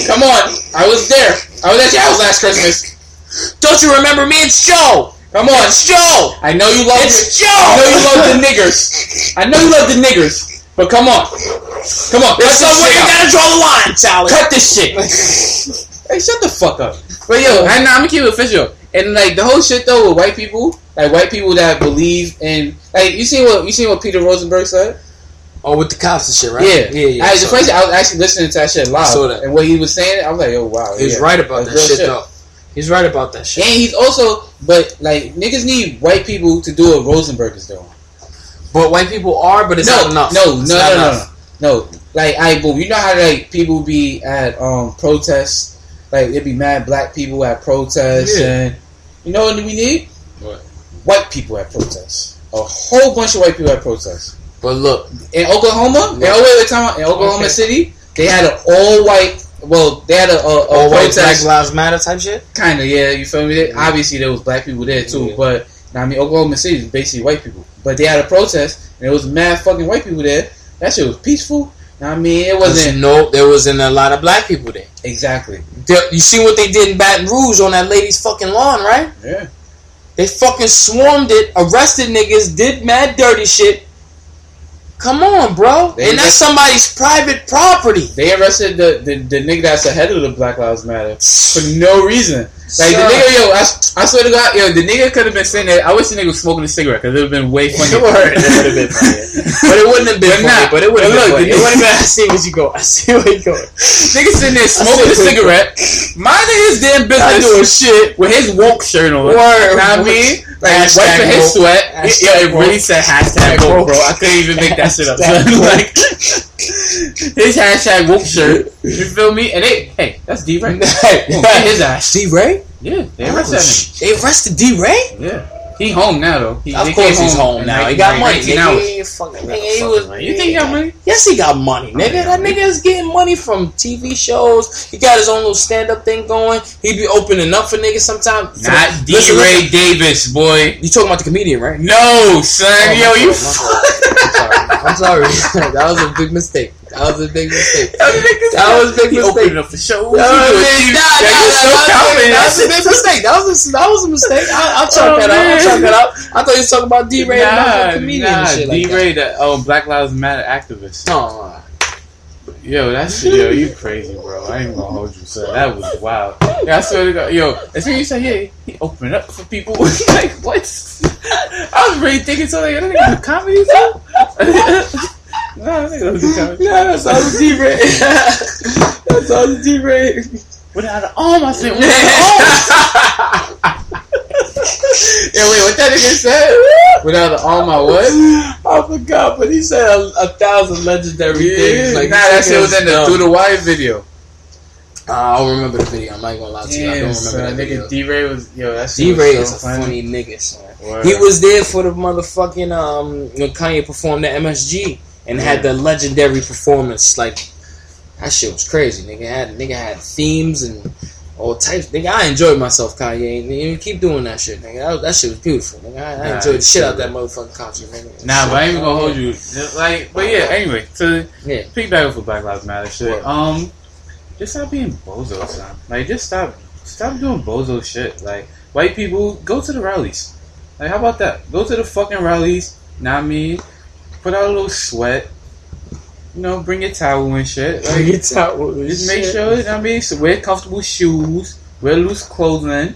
Come on. I was there. I was at your house last Christmas. Don't you remember me? It's Joe. Come on, it's Joe. I know you love. It's Joe. I know you love the niggers. But come on. There's somewhere you gotta draw the line, Sally. Cut this shit. Hey, shut the fuck up. But yo, I'm gonna keep it official. And like the whole shit though with white people, like white people that believe in, like you seen what Peter Rosenberg said? Oh, with the cops and shit, right? Yeah. I was actually listening to that shit live. And what he was saying, I was like, oh wow. He's right about that shit though. He's right about that shit. And he's also, but like niggas need white people to do what Rosenberg is doing. But white people are, but it's not enough. No. Like, you know how like people be at protests, like it be mad black people at protests, and you know what we need? What? White people at protests. A whole bunch of white people at protests. But look, in Oklahoma, City, they had an all-white. Well, they had a all-white Black Lives Matter type shit. Kinda, yeah. You feel me? Yeah. Obviously, there was black people there too, but. I mean, Oklahoma City is basically white people. But they had a protest, and it was mad fucking white people there. That shit was peaceful. I mean, it wasn't... No, there wasn't a lot of black people there. Exactly. You see what they did in Baton Rouge on that lady's fucking lawn, right? Yeah. They fucking swarmed it, arrested niggas, did mad dirty shit. Come on, bro. And that's somebody's private property. They arrested the nigga that's ahead of the Black Lives Matter for no reason. Like, the nigga, I swear to God, the nigga could have been sitting there. I wish the nigga was smoking a cigarette, because it would have been way funnier. But it wouldn't have been funny. But it would have been funny. It wouldn't have been, I see where you go. I see where you go. Nigga sitting there smoking a cigarette, minding his damn business, doing shit, with his woke shirt on. Word. You know what I mean? Like, wiping his sweat. It really said hashtag woke, bro. I couldn't even make that shit up. Like, his hashtag woke shirt. You feel me? And that's D-Ray. His ass. D-Ray? Yeah. They arrested him. They arrested D-Ray? Yeah. He home now, though. Of course he's home now. He got money. You think he got money? Yes, he got money, nigga. That nigga is getting money from TV shows. He got his own little stand-up thing going. He be opening up for niggas sometimes. Not D-Ray Davis, boy. You talking about the comedian, right? No, son. Yo, you... I'm sorry. That was a big mistake. That was a big mistake. Opening up the show. That was a big mistake. That was a mistake. I'll chalk that out. I thought you was talking about D-Ray, and comedian and shit like that. D-Ray, the Black Lives Matter activist. Yo, that shit, you crazy, bro. I ain't gonna hold you, son. That was wild. Yeah, I swear to God. Yo, as soon as you say, he opened up for people. Like, what? I was really thinking something. Like, I think comedy, too? No, I think that was a comedy. No, that's all the D-Ray. That's all the D-Ray. Without an arm, I said, without an arm. Yeah, wait, what that nigga said? Without an arm, I what? I forgot, but he said a thousand legendary things. Like, that shit was in the Through the Wire video. I don't remember the video. I'm not gonna lie to you. I don't remember that video. D-Ray was D-Ray is so funny. Nigga, son. Word. He was there for the motherfucking when Kanye performed at MSG and had the legendary performance. Like, that shit was crazy, nigga. Nigga had themes and all types. Nigga, I enjoyed myself, Kanye. Nigga, keep doing that shit, nigga. That shit was beautiful, nigga. I enjoyed the shit out that motherfucking concert, nigga. Nah, but I ain't even gonna hold you. Like, but yeah. Anyway, to pick back up for Black Lives Matter shit. Word. Just stop being bozo, son. Like, just stop doing bozo shit. Like, white people, go to the rallies. Like, how about that? Go to the fucking rallies. Not me. Put out a little sweat. You know, bring your towel and shit. Like, just make sure, you know what I mean? So wear comfortable shoes. Wear loose clothing.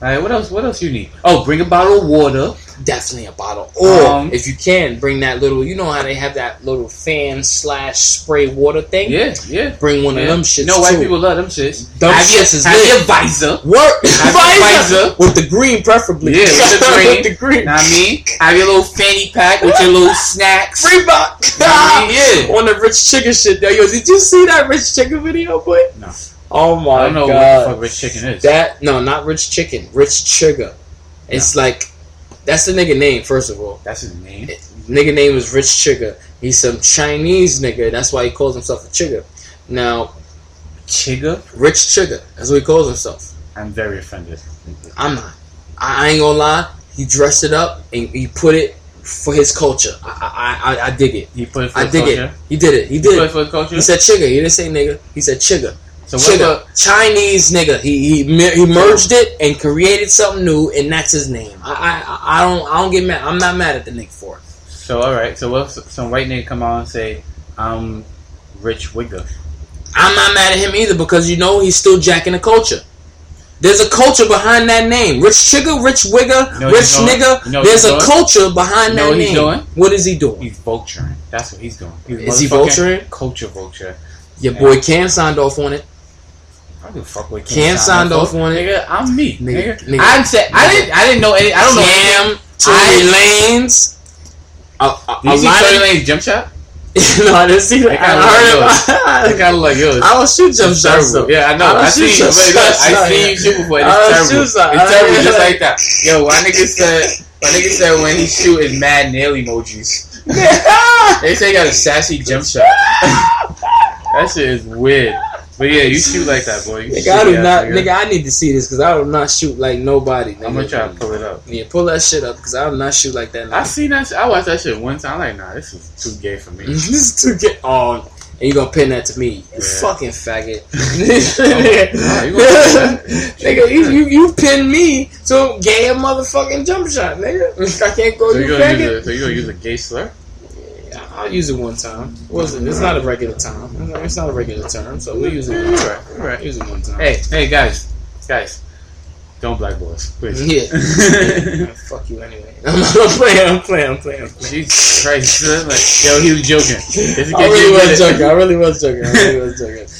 Like, what else you need? Oh, bring a bottle of water. Definitely a bottle. Or, if you can, bring that little, you know how they have that little fan / spray water thing? Yeah. Bring one of them shits, too. No, white people love them shits. Have your visor. Work. Have your visor. With the green, preferably. Yeah, with the green. Know what I mean? Have your little fanny pack with your little snacks. Free box. On the Rich Chicken shit, though. Yo, did you see that Rich Chicken video, boy? No. Oh, my God. I don't know what the fuck Rich Chicken is. No, not Rich Chicken. Rich Chigga. It's like... That's the nigga name, first of all. That's his name? Nigga name is Rich Chigga. He's some Chinese nigga. That's why he calls himself a Chigga. Now... Chigga? Rich Chigga. That's what he calls himself. I'm very offended. I'm not. I ain't gonna lie. He dressed it up and he put it for his culture. I dig it. He put it for his culture? I dig it. He did it. He put it for his culture? He said Chigga. He didn't say nigga. He said Chigga. So Chigga, Chinese nigga. He merged it and created something new, and that's his name. I don't get mad. I'm not mad at the nigga for it. So all right. So what? Some white nigga come out and say, "I'm Rich Wigga." I'm not mad at him either because you know he's still jacking the culture. There's a culture behind that name. Rich Chigga, Rich Wigga, no, Rich Nigga. No, there's a culture behind that name. Doing? What is he doing? He's vulturing. That's what he's doing. Is he vulturing? Culture vulture. Your boy Cam signed off on it. I don't fuck with Cam signed off on it. Nigga, I'm me. Nigga. I didn't know any. I don't know. Cam, Tory Lanez. Did you see Tory Lanez jump shot? No, I didn't see that. I heard him. I was like, yo. I don't shoot jump shots. Yeah, I know. I see you shoot before. It's terrible. It's terrible just like that. Yo, my nigga said when he's shooting mad nail emojis. They say he got a sassy jump shot. That shit is weird. But yeah, you shoot like that, boy. Nigga, I need to see this because I do not shoot like nobody. Nigga. I'm gonna try to pull it up. Yeah, pull that shit up because I do not shoot like that. Nigga. I seen that. I watched that shit one time. I'm like, nah, this is too gay for me. This is too gay. Oh, and you gonna pin that to me? You fucking faggot. Nigga, you pinned me to a gay motherfucking jump shot, nigga. I can't go. So you faggot. So you gonna use a gay slur? I'll use it one time. It's not a regular time. It's not a regular term, so we'll use it one time. All right. Use it one time. Hey, guys. Don't blackball us, please. Yeah. Fuck you anyway. I'm playing. Jesus Christ. Yo, he was joking. I really was joking.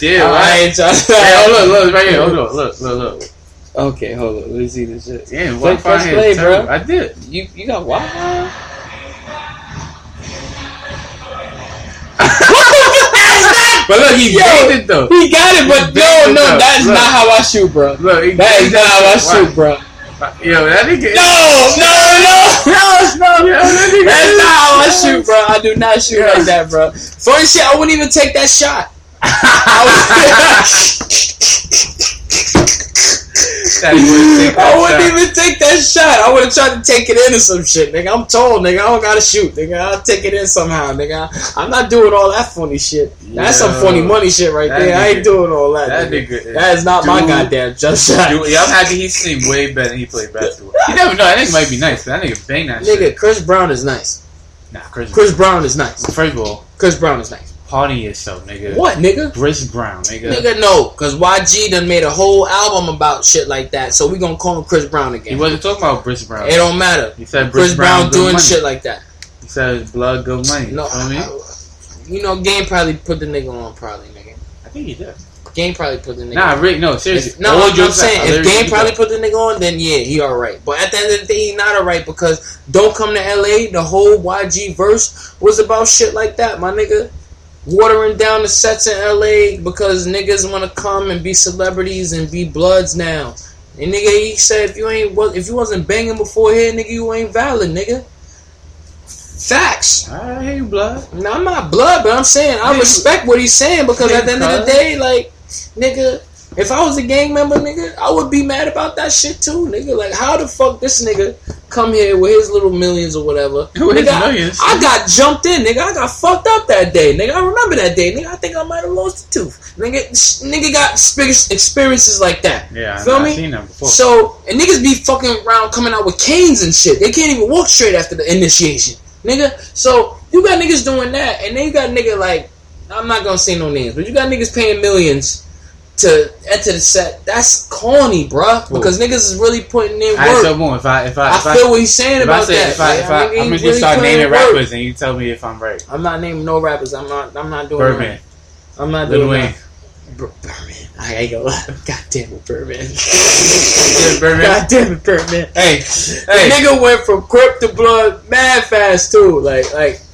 Damn, I ain't trying to... Hey, look, right here. Hold on, look. Okay, hold on. Let me see this shit. Damn, Wi-Fi play, bro. I did. You got Wi-Fi? But look, he got it though. He got it, but no, that's not how I shoot, bro. Look, that is not how I shoot, bro. Yo, that nigga. No. That's not how I shoot, bro. I do not shoot like that, bro. Funny shit, I wouldn't even take that shot. I wouldn't even take that shot. I would have tried to take it in or some shit, nigga. I'm tall, nigga. I don't gotta shoot, nigga. I'll take it in somehow, nigga. I'm not doing all that funny shit. That's some funny money shit right there. Nigga, I ain't doing all that. Nigga. That is not my goddamn jump shot. Yeah, I'm happy he seemed way better than he played basketball. You never know. That nigga might be nice. That nigga bang that shit. Nigga, Chris Brown is nice. Nah, Chris Brown is nice. First of all, Chris Brown is nice. Party yourself, nigga. What, nigga? Chris Brown, nigga. Nigga, no, because YG done made a whole album about shit like that, so we gonna call him Chris Brown again. He wasn't talking about Chris Brown. It don't matter. He said Chris Brown doing money. Shit like that. He said blood, good money. No, Game probably put the nigga on, nigga. I think he did. Game probably put the nigga on. Nah, Rick, no, seriously. I'm saying, if Game probably put the nigga on, then yeah, he alright. But at the end of the day, he not alright because Don't Come to LA, the whole YG verse was about shit like that, my nigga. watering down the sets in LA because niggas want to come and be celebrities and be bloods now. And nigga, he said, if you wasn't banging before here, nigga, you ain't valid, nigga. Facts. I hear you, blood. No, I'm not blood, but I'm saying I respect what he's saying because at the end of the day, like, nigga, if I was a gang member, nigga, I would be mad about that shit too, nigga. Like, how the fuck this nigga come here with his little millions or whatever? With his millions? I got jumped in, nigga. I got fucked up that day, nigga. I remember that day, nigga. I think I might have lost a tooth, nigga. Nigga got experiences like that. Yeah, feel me? I've seen that before. So, and niggas be fucking around coming out with canes and shit. They can't even walk straight after the initiation, nigga. So you got niggas doing that, and then you got nigga like, I'm not gonna say no names, but you got niggas paying millions to enter the set. That's corny, bruh. Because niggas is really putting in work. Alright, so boom, if I feel what he's saying about that. I'm gonna just start naming rappers, and you tell me if I'm right. I'm not naming no rappers. I'm not doing Birdman. Right. I'm not doing Birdman. Birdman. I ain't gonna lie. God damn it, Birdman. God damn it, Birdman. Hey, the nigga went from Crip to Blood mad fast too. Like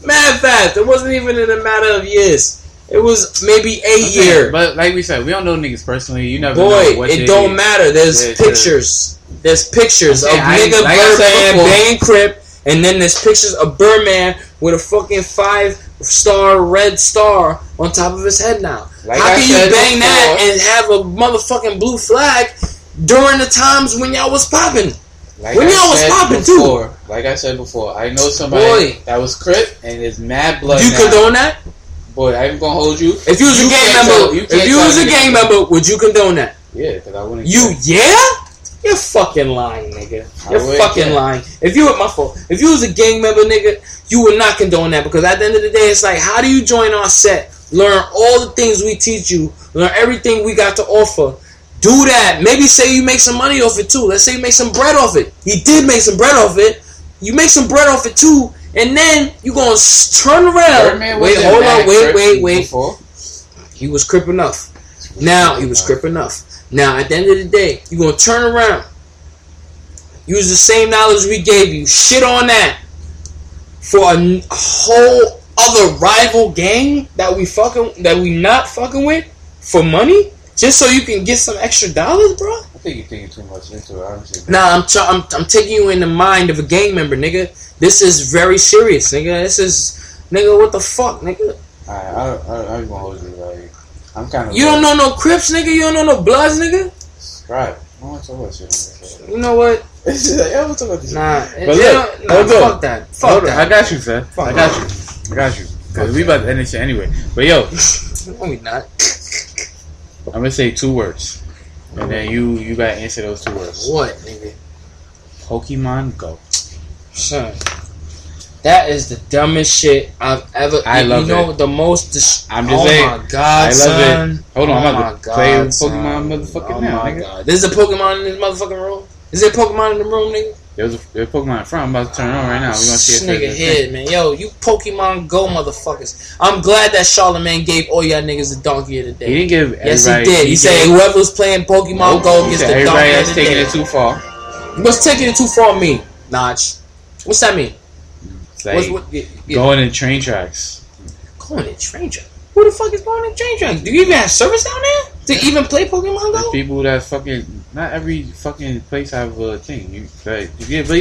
mad fast. It wasn't even in a matter of years. It was maybe a year. But like we said, we don't know niggas personally. You never know what it don't matter. There's pictures. There's pictures of nigga Birdman, Crip, and then there's pictures of Birdman with a fucking 5-star red star on top of his head now. Like, how can you bang that and have a motherfucking blue flag during the times when y'all was popping? Like when y'all was popping too. Like I said before, I know somebody that was Crip and is mad blood. You condone that? Boy, I ain't gonna hold you. If you was a gang member, would you condone that? Yeah, because I wouldn't. You're fucking lying, nigga. You're fucking lying. If you was a gang member, nigga, you would not condone that, because at the end of the day, it's like, how do you join our set? Learn all the things we teach you. Learn everything we got to offer. Do that. Maybe say you make some money off it too. Let's say you make some bread off it. He did make some bread off it. You make some bread off it too. And then you gonna turn around. Wait, hold on. He was Crip enough. Now he was Crip enough. Now at the end of the day, you gonna turn around. Use the same knowledge we gave you. Shit on that for a whole other rival gang that we not fucking with for money, just so you can get some extra dollars, bro. I think you're thinking too much into it, honestly. Nah, I'm taking you in the mind of a gang member, nigga. This is very serious, nigga. What the fuck, nigga? Alright, I ain't gonna hold you, like, I'm kind of. You don't know no Crips, nigga. You don't know no Bloods, nigga. Right. I want to talk about shit. You know what? I want to talk about this. Nah, but look, fuck that. Fuck that. I got you, sir. I got you. Cause we about to end this shit anyway. But yo, no, we not. I'm gonna say 2 words, and then you gotta answer those 2 words. What, nigga? Pokemon Go. Son, that is the dumbest shit I've ever. I love it. The most. I'm just saying. Oh my god, son! I love it. Hold on, I'm about to play Pokemon, motherfucking now. Oh my god, there's a Pokemon in this motherfucking room. Is there a Pokemon in the room, nigga? There's a Pokemon in front. I'm about to turn it on right now. We're gonna see it. Nigga head, man. Yo, you Pokemon Go motherfuckers. I'm glad that Charlamagne gave all y'all niggas the donkey of the day. He didn't give everybody. Yes, he did. He said whoever's playing Pokemon Go gets the donkey of the day. Everybody that's taking it too far. What's taking it too far, me? Notch. What's that mean? Like going in train tracks. Going in train tracks? Who the fuck is going in train tracks? Do you even have service down there? To even play Pokemon Go? There's people that fucking... Not every fucking place have a thing. But yeah.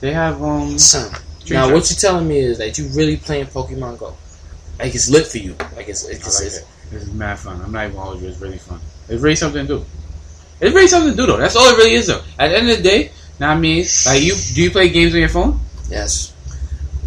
They have, Son, now tracks. What you're telling me is that you really playing Pokemon Go. Like, it's lit for you. Like, it's is mad fun. I'm not even going to hold you. It's really fun. It's really something to do. It's really something to do, though. That's all it really is, though. At the end of the day... Now I mean, like, do you play games on your phone? Yes.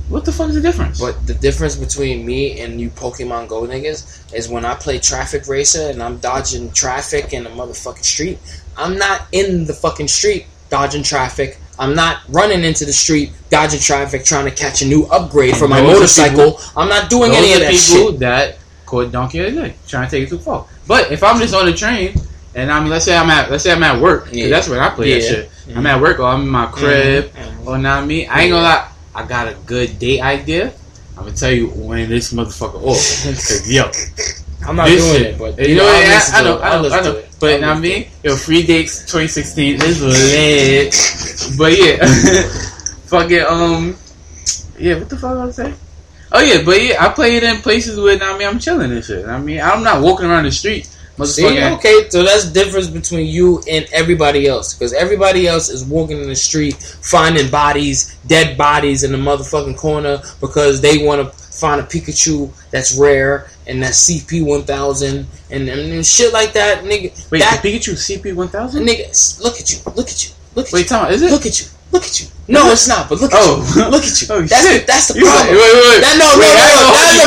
What the fuck is the difference? But the difference between me and you Pokemon Go niggas is when I play Traffic Racer and I'm dodging traffic in the motherfucking street, I'm not in the fucking street dodging traffic. I'm not running into the street dodging traffic trying to catch a new upgrade for my motorcycle. I'm not doing any of that shit. People that caught donkey of the day trying to take it too far. But if I'm just on the train. And I mean, let's say I'm at work. Yeah. That's when I play that shit. Mm-hmm. I'm at work, or I'm in my crib, mm-hmm. or not me. I ain't gonna lie. I got a good date idea. I'm gonna tell you when this motherfucker off. Cause yo, I'm not doing shit. It. But you know what? I know. But now me, yo, free dates 2016 is lit. But yeah, fucking yeah. What the fuck I was saying? Oh yeah, but yeah, I played in places where I'm chilling and shit. I'm not walking around the street. See, okay, so that's the difference between you and everybody else. Because everybody else is walking in the street, finding bodies, dead bodies in the motherfucking corner because they want to find a Pikachu that's rare and that CP-1000 and shit like that, nigga. Wait, that, Pikachu CP-1000? Nigga, look at you, look at you, look at you. Wait, Tom, is it? Look at you. Look at you. No, it's not, but look at you. Look at you. Oh, that's the problem. Like, wait. That's the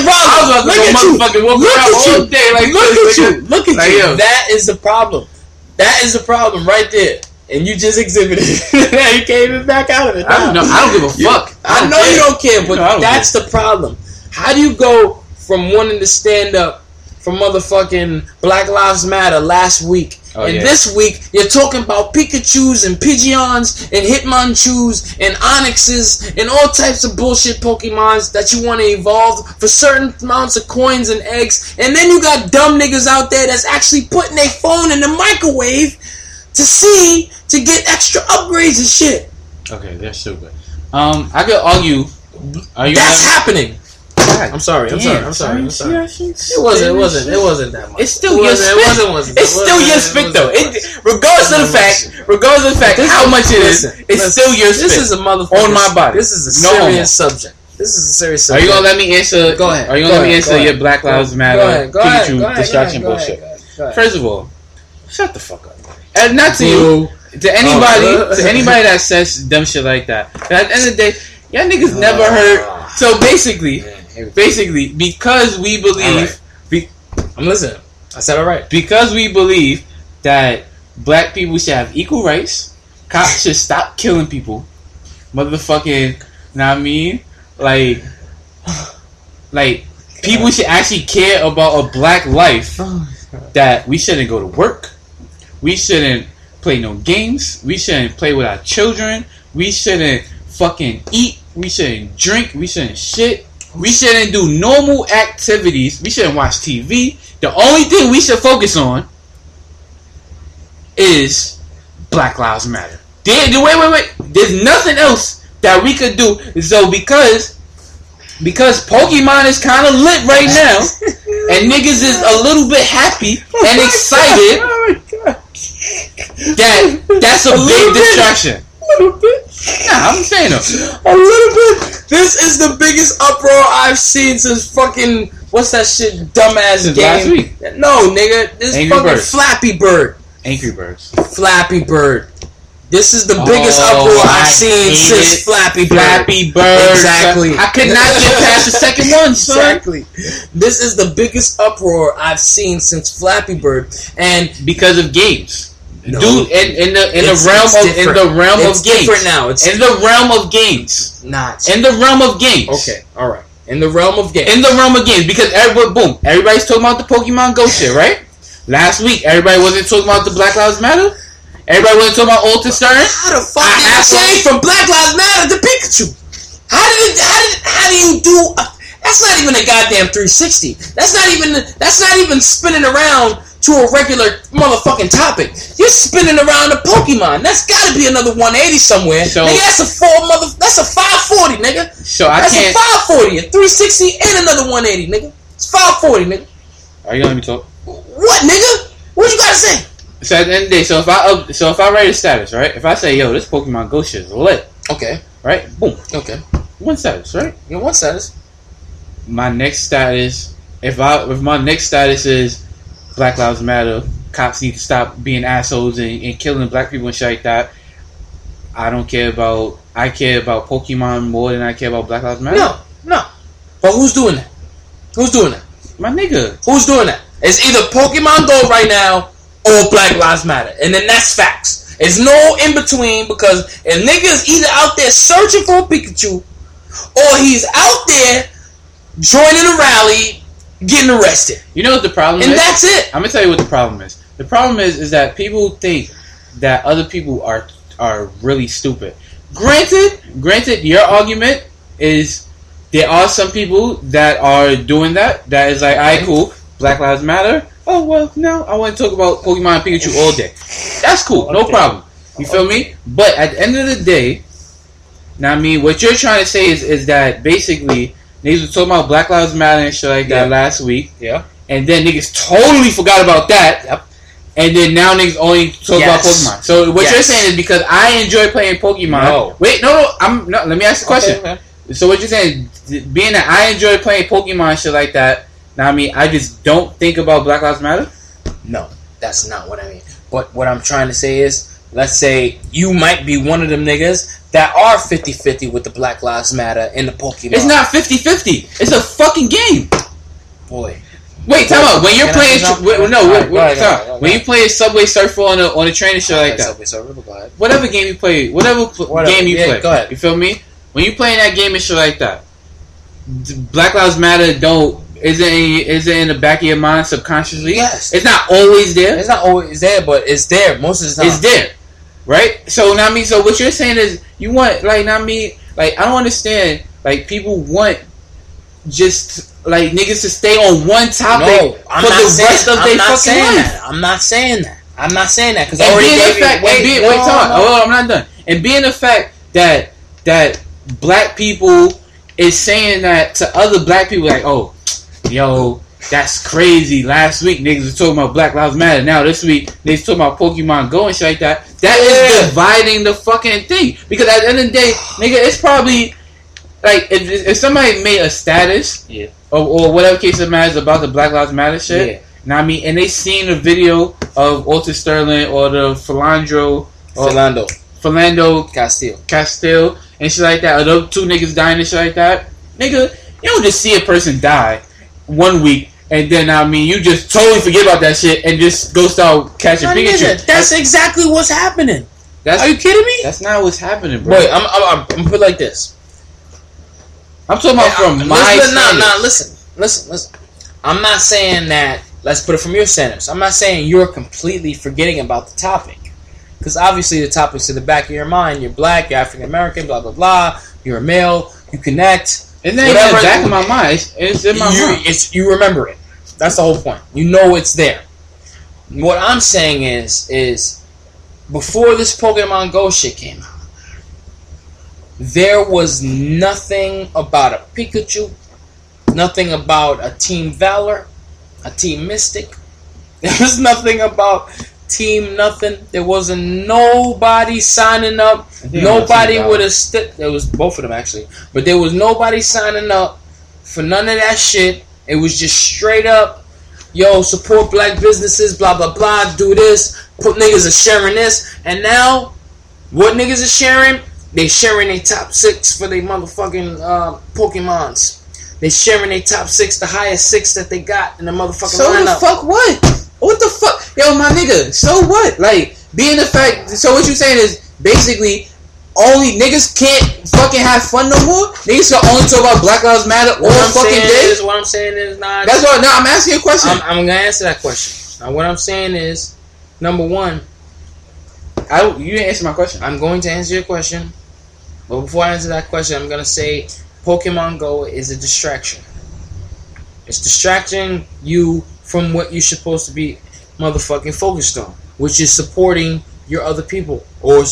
problem. I was about to look at you. All day like, look at you. That is the problem. That is the problem right there. And you just exhibited it. You can't even back out of it. I don't give a fuck. I know you don't care, but that's the problem. How do you go from wanting to stand up for motherfucking Black Lives Matter last week? This week, you're talking about Pikachus and Pidgeons and Hitmonchus and Onyxes and all types of bullshit Pokemons that you want to evolve for certain amounts of coins and eggs. And then you got dumb niggas out there that's actually putting their phone in the microwave to get extra upgrades and shit. Okay, that's stupid. I could argue. That's happening. I'm sorry. It wasn't that much. It's still your spit though. Regardless of the fact how much it is, it's still your spit. This is a motherfucker on my body. This is a serious subject. Are you gonna let me answer? Go ahead. Are you gonna let me answer your Black Lives Matter Pikachu distraction bullshit? First of all, shut the fuck up. And not to you, to anybody that says dumb shit like that. At the end of the day, y'all niggas never heard. So basically, because we believe... I'm listening. I said all right. Because we believe that black people should have equal rights, cops should stop killing people, motherfucking... Like, people should actually care about a black life, that we shouldn't go to work, we shouldn't play no games, we shouldn't play with our children, we shouldn't fucking eat, we shouldn't drink, we shouldn't shit, we shouldn't do normal activities, we shouldn't watch TV. The only thing we should focus on is Black Lives Matter. Wait. There's nothing else that we could do. So because Pokemon is kind of lit right now, and niggas is a little bit happy and excited, that's a big distraction. A little bit. Nah, I'm saying a little bit. This is the biggest uproar I've seen since fucking what's that shit dumbass game last week? No, nigga, this Angry fucking Birds. Flappy Bird. Angry Birds. Flappy Bird. This is the biggest uproar I've seen since Flappy Bird. Flappy Bird. Exactly. I could not get past the second one, son. Exactly. This is the biggest uproar I've seen since Flappy Bird, and because of games. No. Dude, in the realm of games. Okay, all right. In the realm of games, because everybody's talking about the Pokemon Go shit, right? Last week, everybody wasn't talking about the Black Lives Matter. Everybody wasn't talking about Ultra Stern. How the fuck did I change from Black Lives Matter to Pikachu? How do you do? That's not even a goddamn 360. That's not even spinning around to a regular motherfucking topic. You're spinning around a Pokemon. That's gotta be another 180 somewhere. So, nigga, that's a 540, nigga. So that's a 540, a 360, and another 180, nigga. It's 540, nigga. Are you gonna let me talk? What, nigga? What you gotta say? So at the end of the day, so if I write a status, right? If I say, yo, this Pokemon Go shit is lit. Okay. Right? Boom. Okay. One status, right? You know, one status. My next status, if my next status is Black Lives Matter, cops need to stop being assholes and killing black people and shit like that. I care about Pokemon more than I care about Black Lives Matter. No. But who's doing that? My nigga. Who's doing that? It's either Pokemon Go right now or Black Lives Matter. And then that's facts. There's no in between, because a nigga's either out there searching for a Pikachu or he's out there joining a rally, getting arrested. You know what the problem is? And that's it. I'm going to tell you what the problem is. The problem is that people think that other people are really stupid. Granted, your argument is there are some people that are doing that is like, all right, cool, Black Lives Matter. Oh, well, no, I want to talk about Pokemon and Pikachu all day. That's cool. No problem. You feel me? But at the end of the day, what you're trying to say is that basically Niggas was talking about Black Lives Matter and shit like that last week. Yeah. And then niggas totally forgot about that. Yep. And then now niggas only talk about Pokemon. So what you're saying is because I enjoy playing Pokemon. No. Wait, no. Let me ask the question. Okay, man. So what you're saying, being that I enjoy playing Pokemon and shit like that, now I mean, I just don't think about Black Lives Matter? No, that's not what I mean. But what I'm trying to say is, let's say you might be one of them niggas that are 50-50 with the Black Lives Matter and the Pokemon. It's not 50-50. It's a fucking game. Boy. Wait, time out. When you're playing, when you play Subway Surfer on a train and shit like that, whatever game you play, whatever game you play, go ahead. You feel me? When you playing that game and shit like that, Black Lives Matter isn't in the back of your mind subconsciously. Yes, it's not always there. It's not always there, but it's there most of the time. It's there, right? So now me. So what you're saying is you want I don't understand. Like people want just. Like niggas to stay on one topic for the rest of their fucking life. I'm not saying that because I already gave you. I'm not done. And being the fact that black people is saying that to other black people, like, oh, yo, that's crazy. Last week niggas was talking about Black Lives Matter. Now this week niggas talking about Pokemon Go and shit like that. That is dividing the fucking thing because at the end of the day, nigga, it's probably. Like, if somebody made a status, or whatever case it matters about the Black Lives Matter shit, know what I mean? And they seen a video of Alton Sterling or the Philando Castile, and shit like that, or those two niggas dying and shit like that, nigga, you don't just see a person die one week, and then, I mean, you just totally forget about that shit, and just go start catching Pikachu. That's exactly what's happening. Are you kidding me? That's not what's happening, bro. Wait, I'm going to put it like this. I'm talking about from my standards. Listen. I'm not saying that, let's put it from your standards. I'm not saying you're completely forgetting about the topic. Because obviously the topic's in the back of your mind. You're black, you're African American, blah, blah, blah. You're a male, you connect. It's not in the back of my mind. It's in my mind. You remember it. That's the whole point. You know it's there. What I'm saying is before this Pokemon Go shit came out, there was nothing about a Pikachu, nothing about a Team Valor, a Team Mystic. There was nothing about Team Nothing. There wasn't nobody signing up. Nobody would have stuck. There was both of them, actually. But there was nobody signing up for none of that shit. It was just straight up, yo, support black businesses, blah, blah, blah, do this. Put niggas are sharing this. And now, what niggas are sharing... They sharing their top 6 for their motherfucking Pokemons. They sharing their top 6, the highest 6 that they got in the motherfucking lineup. So the fuck what? What the fuck? Yo, my nigga, so what? Like, being the fact... So what you saying is, basically, only niggas can't fucking have fun no more? Niggas can only talk about Black Lives Matter all fucking day? What I'm saying is not... That's what... No, I'm asking you a question. I'm gonna answer that question. Now, what I'm saying is, number one... You didn't answer my question. I'm going to answer your question. But before I answer that question, I'm going to say Pokemon Go is a distraction. It's distracting you from what you're supposed to be motherfucking focused on, which is supporting your other people or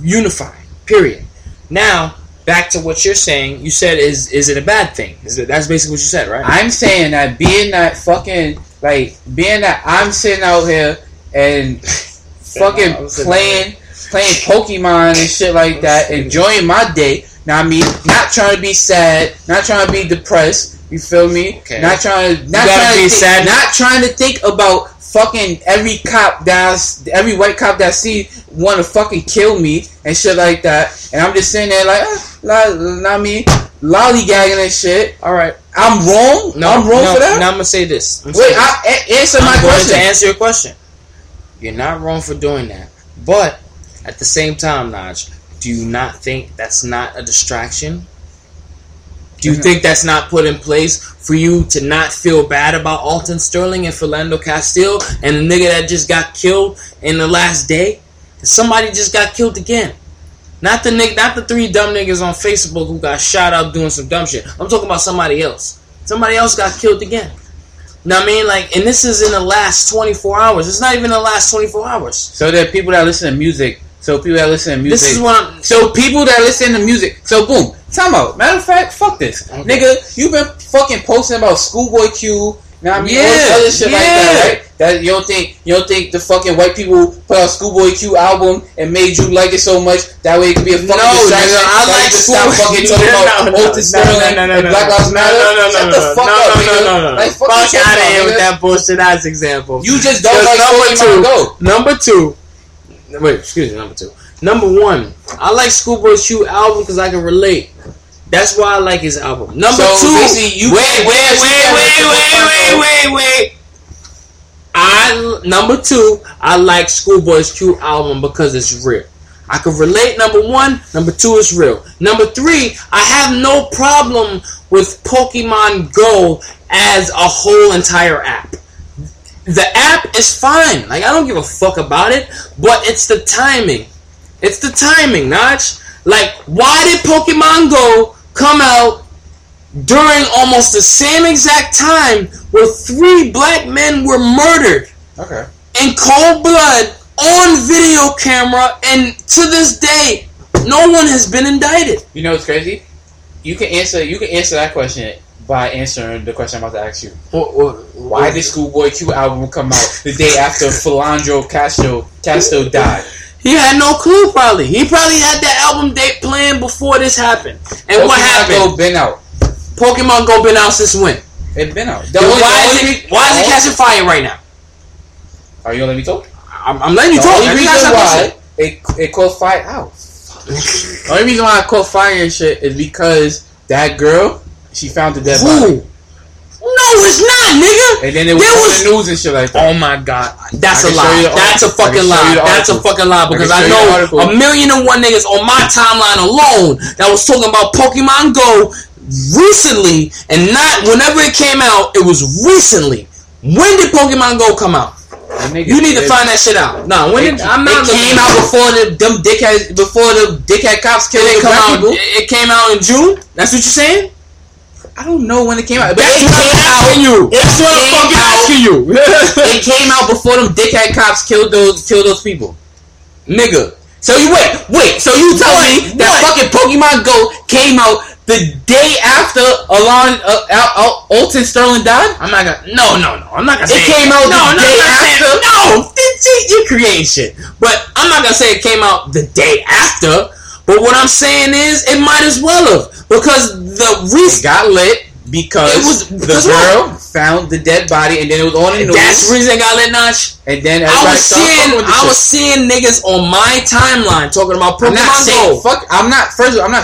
unifying, period. Now, back to what you're saying. You said, is it a bad thing? That's basically what you said, right? I'm saying that being that I'm sitting out here and fucking playing Pokemon and shit like that, enjoying my day. Now I mean, not trying to be sad, not trying to be depressed. You feel me? Okay. Not trying to be sad. Not trying to think about fucking every white cop that I see want to fucking kill me and shit like that. And I'm just sitting there like, lollygagging and shit. All right, I'm wrong. No, I'm wrong for that. Now I'm gonna say this. I'm going to answer your question. You're not wrong for doing that. But at the same time, Naj, do you not think that's not a distraction? Do you think that's not put in place for you to not feel bad about Alton Sterling and Philando Castile and the nigga that just got killed in the last day? Somebody just got killed again. Not the three dumb niggas on Facebook who got shot up doing some dumb shit. I'm talking about somebody else. Somebody else got killed again. Now, I mean, like, and this is in the last 24 hours. It's not even the last 24 hours. So there are people that listen to music. So people that listen to music. This is what I'm... So people that listen to music. So, boom. Time out. Matter of fact, fuck this. Okay. Nigga, you been fucking posting about Schoolboy Q. Now I mean, all this other shit like that, right? That you don't think the fucking white people put out Schoolboy Q album and made you like it so much that way it could be a fucking distraction. No, I like Schoolboy Q. Fucking talking about Walter Sterling and Black Lives Matter. Shut the fuck up, nigga. Like, fuck out of here with that bullshit ass example. You just don't like Schoolboy Q. Number one, I like Schoolboy Q album because I can relate. That's why I like his album. Number two, wait. Number two, I like Schoolboy Q album because it's real. I can relate. Number one, number two is real. Number three, I have no problem with Pokemon Go as a whole entire app. The app is fine. Like, I don't give a fuck about it, but it's the timing. It's the timing, Notch. Like, why did Pokemon Go come out during almost the same exact time where 3 black men were murdered in cold blood on video camera, and to this day, no one has been indicted? You know what's crazy? You can answer that question by answering the question I'm about to ask you. Why did Schoolboy Q album come out the day after Philando Castro died? He had no clue, probably. He probably had that album date planned before this happened. And Pokemon, what happened? Pokemon Go been out. Pokemon Go been out since when? It been out. Why is it catching fire right now? Are you gonna let me talk? I'm letting you talk. The reason why it caught fire out. The only reason why I caught fire and shit is because that girl, she found the dead body. No, it's not, nigga. And then it was on the news and shit like that. Oh my god, that's a lie. That's a fucking lie. That's a fucking lie, because I know 1,000,001 niggas on my timeline alone that was talking about Pokemon Go recently, and not whenever it came out. It was recently. When did Pokemon Go come out? You need to find that shit out. Nah, it came out before the dickhead cops killed the black people. It came out in June. That's what you're saying? I don't know when it came out. But it came out. That's what I'm fucking asking you. It came out before them dickhead cops killed those people, nigga. So you wait. So you tell me that fucking Pokemon Go came out the day after Alton Sterling died? I'm not gonna. No. I'm not gonna say it came out the day after. No, you creating shit. But I'm not gonna say it came out the day after. But what I'm saying is, it might as well have, because the reason got lit because the girl found the dead body, and then it was on the news. That's the reason it got lit, Notch. And then I was seeing niggas on my timeline talking about Pokemon Go. I'm not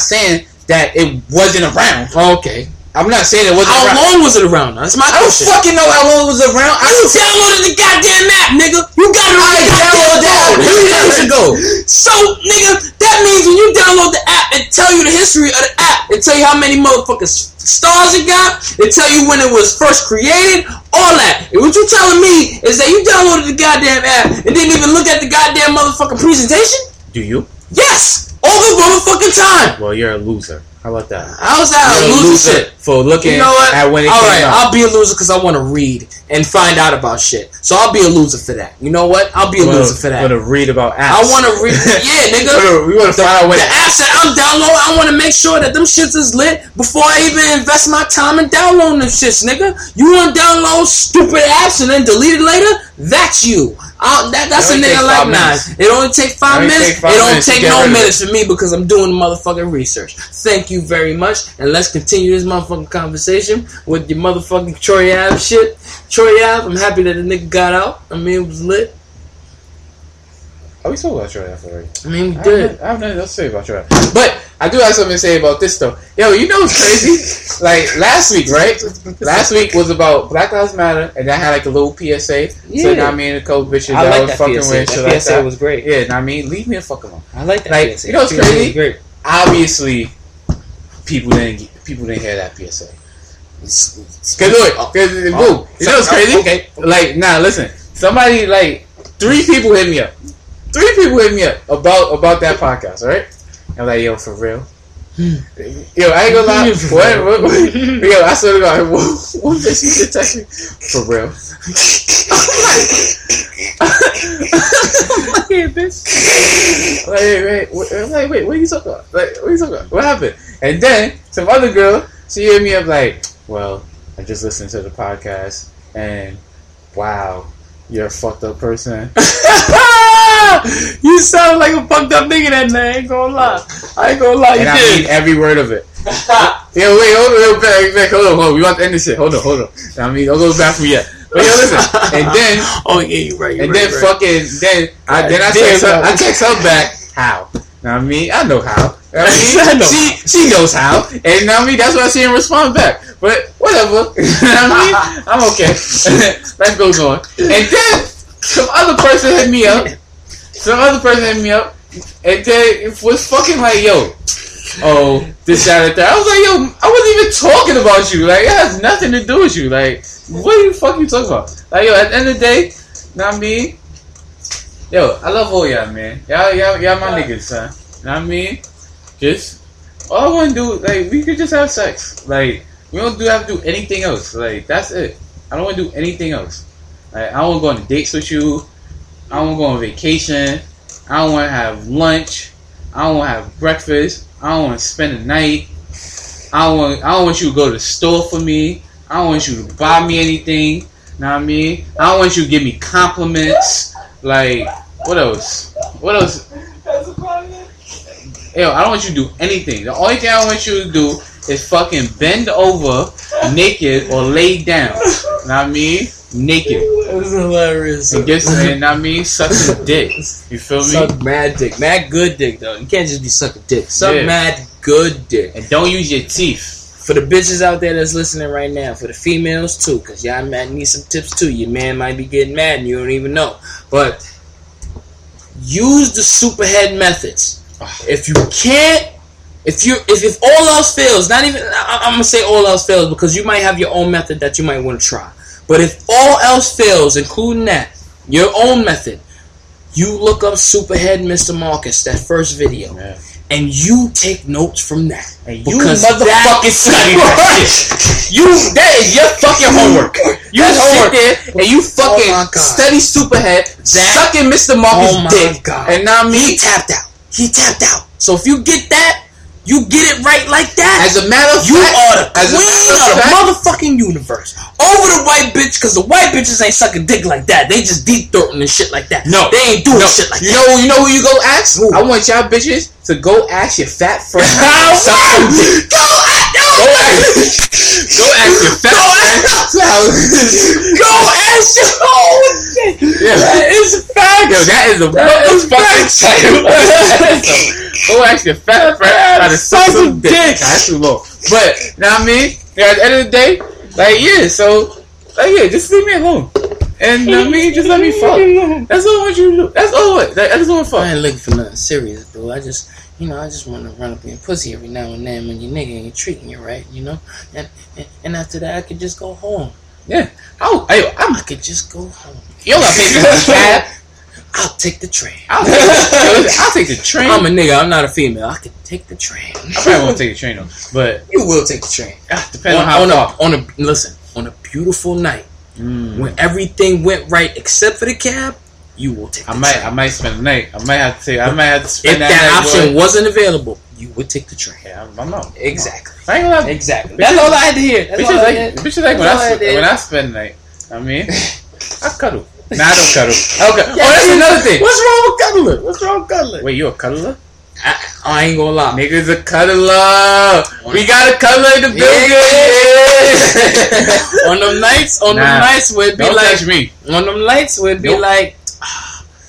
saying that it wasn't around. Oh, okay. I'm not saying it wasn't around. How long was it around? That's my question. I don't fucking know how long it was around. You downloaded the goddamn app, nigga. You got it on your goddamn phone 3 years ago. So, nigga, that means when you download the app, it tell you the history of the app. It tell you how many motherfucking stars it got. It tell you when it was first created. All that. And what you telling me is that you downloaded the goddamn app and didn't even look at the goddamn motherfucking presentation? Do you? Yes. All the motherfucking time. Well, you're a loser. How about that? How's that a loser shit? For looking at when it came out. Alright, I'll be a loser because I want to read and find out about shit. So I'll be a loser for that. You know what? I want to read about apps. I want to read. Yeah, nigga. We want to find out when the apps that I'm downloading, I want to make sure that them shits is lit before I even invest my time in downloading them shits, nigga. You want to download stupid apps and then delete it later? That's you. That's a nigga like Nas. It only take 5 minutes. It don't take no minutes for me because I'm doing the motherfucking research. Thank you very much, and let's continue this motherfucking conversation with your motherfucking Troy Ave shit. Troy Ave, I'm happy that the nigga got out. I mean, it was lit. Are we talking about Troy Ave already? I mean, we did. I have nothing else to say about Troy Ave. But I do have something to say about this though. Yo, you know what's crazy? Like last week, right? Last week was about Black Lives Matter, and I had like a little PSA. Yeah. So I mean, a couple bitches I was fucking PSA. With. That PSA was great. Yeah, I mean, leave me the fuck alone. I like that. Like, PSA. You know what's crazy? Great. Obviously, people didn't hear that PSA. You know what's crazy? Okay. Like, nah, listen. Somebody, like, 3 people hit me up. 3 people hit me up about that podcast, right? I'm like, yo, for real? Yo, I ain't gonna lie. What? Yo, I swear to God, what bitch you should text me? For real? I'm like, hey, bitch. I'm like, wait, what are you talking about? What happened? And then some other girl, she hit me up like, well, I just listened to the podcast and wow, you're a fucked up person. You sound like a fucked up nigga that night. I ain't gonna lie. And I mean every word of it. Yo, wait, hold on, hold on. We want to end this shit. Hold on. I mean, don't go back from yet. But yo, listen. And then, you're right. I text her back. How? Now I mean, I know how. I mean, she knows how, and I mean that's why she didn't respond back. But whatever. I mean, I'm okay. Life goes on. And then some other person hit me up, and then was fucking like, yo, oh, this, that, and that. I was like, yo, I wasn't even talking about you. Like, it has nothing to do with you. Like, what the fuck you talking about? Like, yo, at the end of the day, not me. Yo, I love all y'all, man. Y'all my niggas, son. Not me. Just, all I want to do, like, we could just have sex. Like, we don't have to do anything else. Like, that's it. I don't want to do anything else. Like, I don't want to go on dates with you. I don't want to go on vacation. I don't want to have lunch. I don't want to have breakfast. I don't want to spend the night. I don't want you to go to the store for me. I don't want you to buy me anything. Know what I mean? I don't want you to give me compliments. Like, what else? That's a compliment. Yo, I don't want you to do anything. The only thing I want you to do is fucking bend over naked or lay down. Know what I mean? Naked. That's hilarious. And guess and I mean sucking dick. You feel me? Suck mad dick. Mad good dick though. You can't just be sucking dick. Mad good dick. And don't use your teeth. For the bitches out there that's listening right now, for the females too, cause y'all might need some tips too. Your man might be getting mad and you don't even know. But use the superhead methods. If you can't, if all else fails, not even I'm gonna say all else fails because you might have your own method that you might want to try. But if all else fails, including that, your own method, you look up Superhead Mr. Marcus, that first video, yeah, and you take notes from that. And you motherfucking study that shit. That is your fucking homework. You sit there and you fucking study Superhead, sucking Mr. Marcus' dick. God. And now he tapped out. So if you get that, you get it right like that. As a matter of fact, you are the queen of the motherfucking universe. Over the white bitch, because the white bitches ain't sucking dick like that. They just deep throating and shit like that. No, they ain't doing shit like that. You know who you go ask? Ooh. I want y'all bitches to go ask your fat friend. Go ask your fat friend. Go ask your own dick. Yeah. That is fact. Yo, that is a motherfucking title. Go ask your fat friend how to suck some dick. That's too long. But, you know what I mean? Yeah, at the end of the day, like, yeah, so, like, yeah, just leave me alone. And, you know what I mean? Just let me fuck. That's all I want you to do. That's all I want. Like, I just want to fuck. I ain't looking for nothing serious, bro. I just want to run up in your pussy every now and then when your nigga ain't treating you right, you know? And after that, I could just go home. Yeah. I could just go home. You don't got to pay for the cab. I'll take the train. I'll take the train. I'm a nigga. I'm not a female. I can take the train. I probably won't take the train though. But you will take the train. Depending on how on a beautiful night when everything went right except for the cab, you will take. I might spend the night. I might have to spend that night. If that option wasn't available, you would take the train. Yeah, I know. Exactly. Exactly. That's all I had to hear. That's all I had. Bitches like when I spend the night. I mean, I cuddle. Nah, I don't cuddle. Okay. Yeah, that's another thing. What's wrong with cuddling? Wait, you a cuddler? I ain't gonna lie. Niggas a cuddler. We got a cuddler in the building. On them nights where it be don't like touch me. On them nights where it be like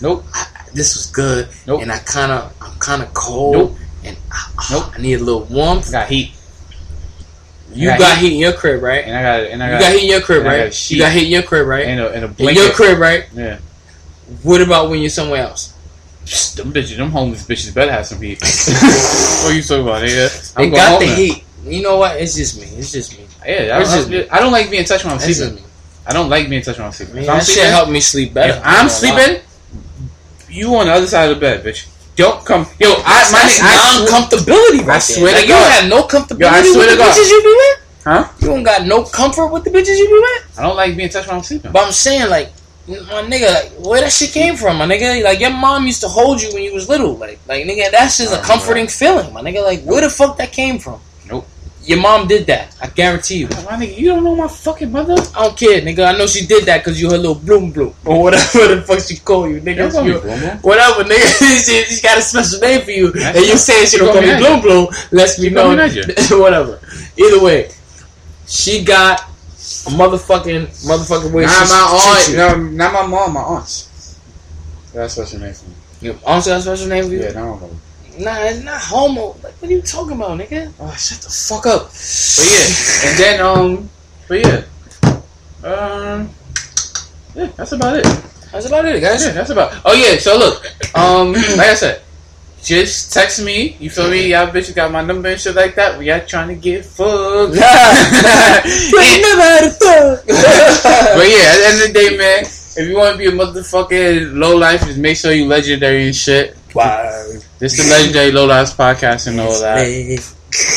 nope. This was good. Nope. And I'm kinda cold. Nope. And I need a little warmth. Got heat. You got heat in your crib, right? You got heat in your crib, right? And a blanket. In your crib, right? Yeah. What about when you're somewhere else? Them homeless bitches better have some heat. What are you talking about, nigga? They got the heat. You know what? It's just me. Yeah, I don't like being touched when I'm sleeping. That shit helped me sleep better. If I'm sleeping, you on the other side of the bed, bitch. Don't come. Yo, that's non-comfortability right there. I swear to God. You don't have no comfortability with the bitches you be with? Huh? You don't got no comfort with the bitches you be with? I don't like being touched when I'm sleeping. But I'm saying, like, My nigga, where that shit came from, my nigga? Like, your mom used to hold you when you was little. Like nigga, that's just a comforting feeling, my nigga. Like, where the fuck that came from? Nope. Your mom did that. I guarantee you. My nigga, you don't know my fucking mother? I don't care, nigga. I know she did that because you her little bloom. Or whatever the fuck she call you, nigga. Whatever, nigga. She got a special name for you. That's and you saying she don't call me bloom. Let me know. Whatever. Either way, she got... a motherfucking way. Not my aunt. No, not my mom. My aunts. That's special name for me. Your aunts got a special name for you? Yeah, not homo. Nah, it's not homo. Like, what are you talking about, nigga? Oh, shut the fuck up. But yeah, and then yeah, that's about it. That's about it, guys. Yeah, that's about. Oh yeah, so look, like I said, just text me, you feel me? Y'all bitches got my number and shit like that. We are trying to get fucked. We never had a fuck. But yeah, at the end of the day, man, if you want to be a motherfucking lowlife, just make sure you legendary and shit. Wow. This is the Legendary Lowlifes podcast and all that.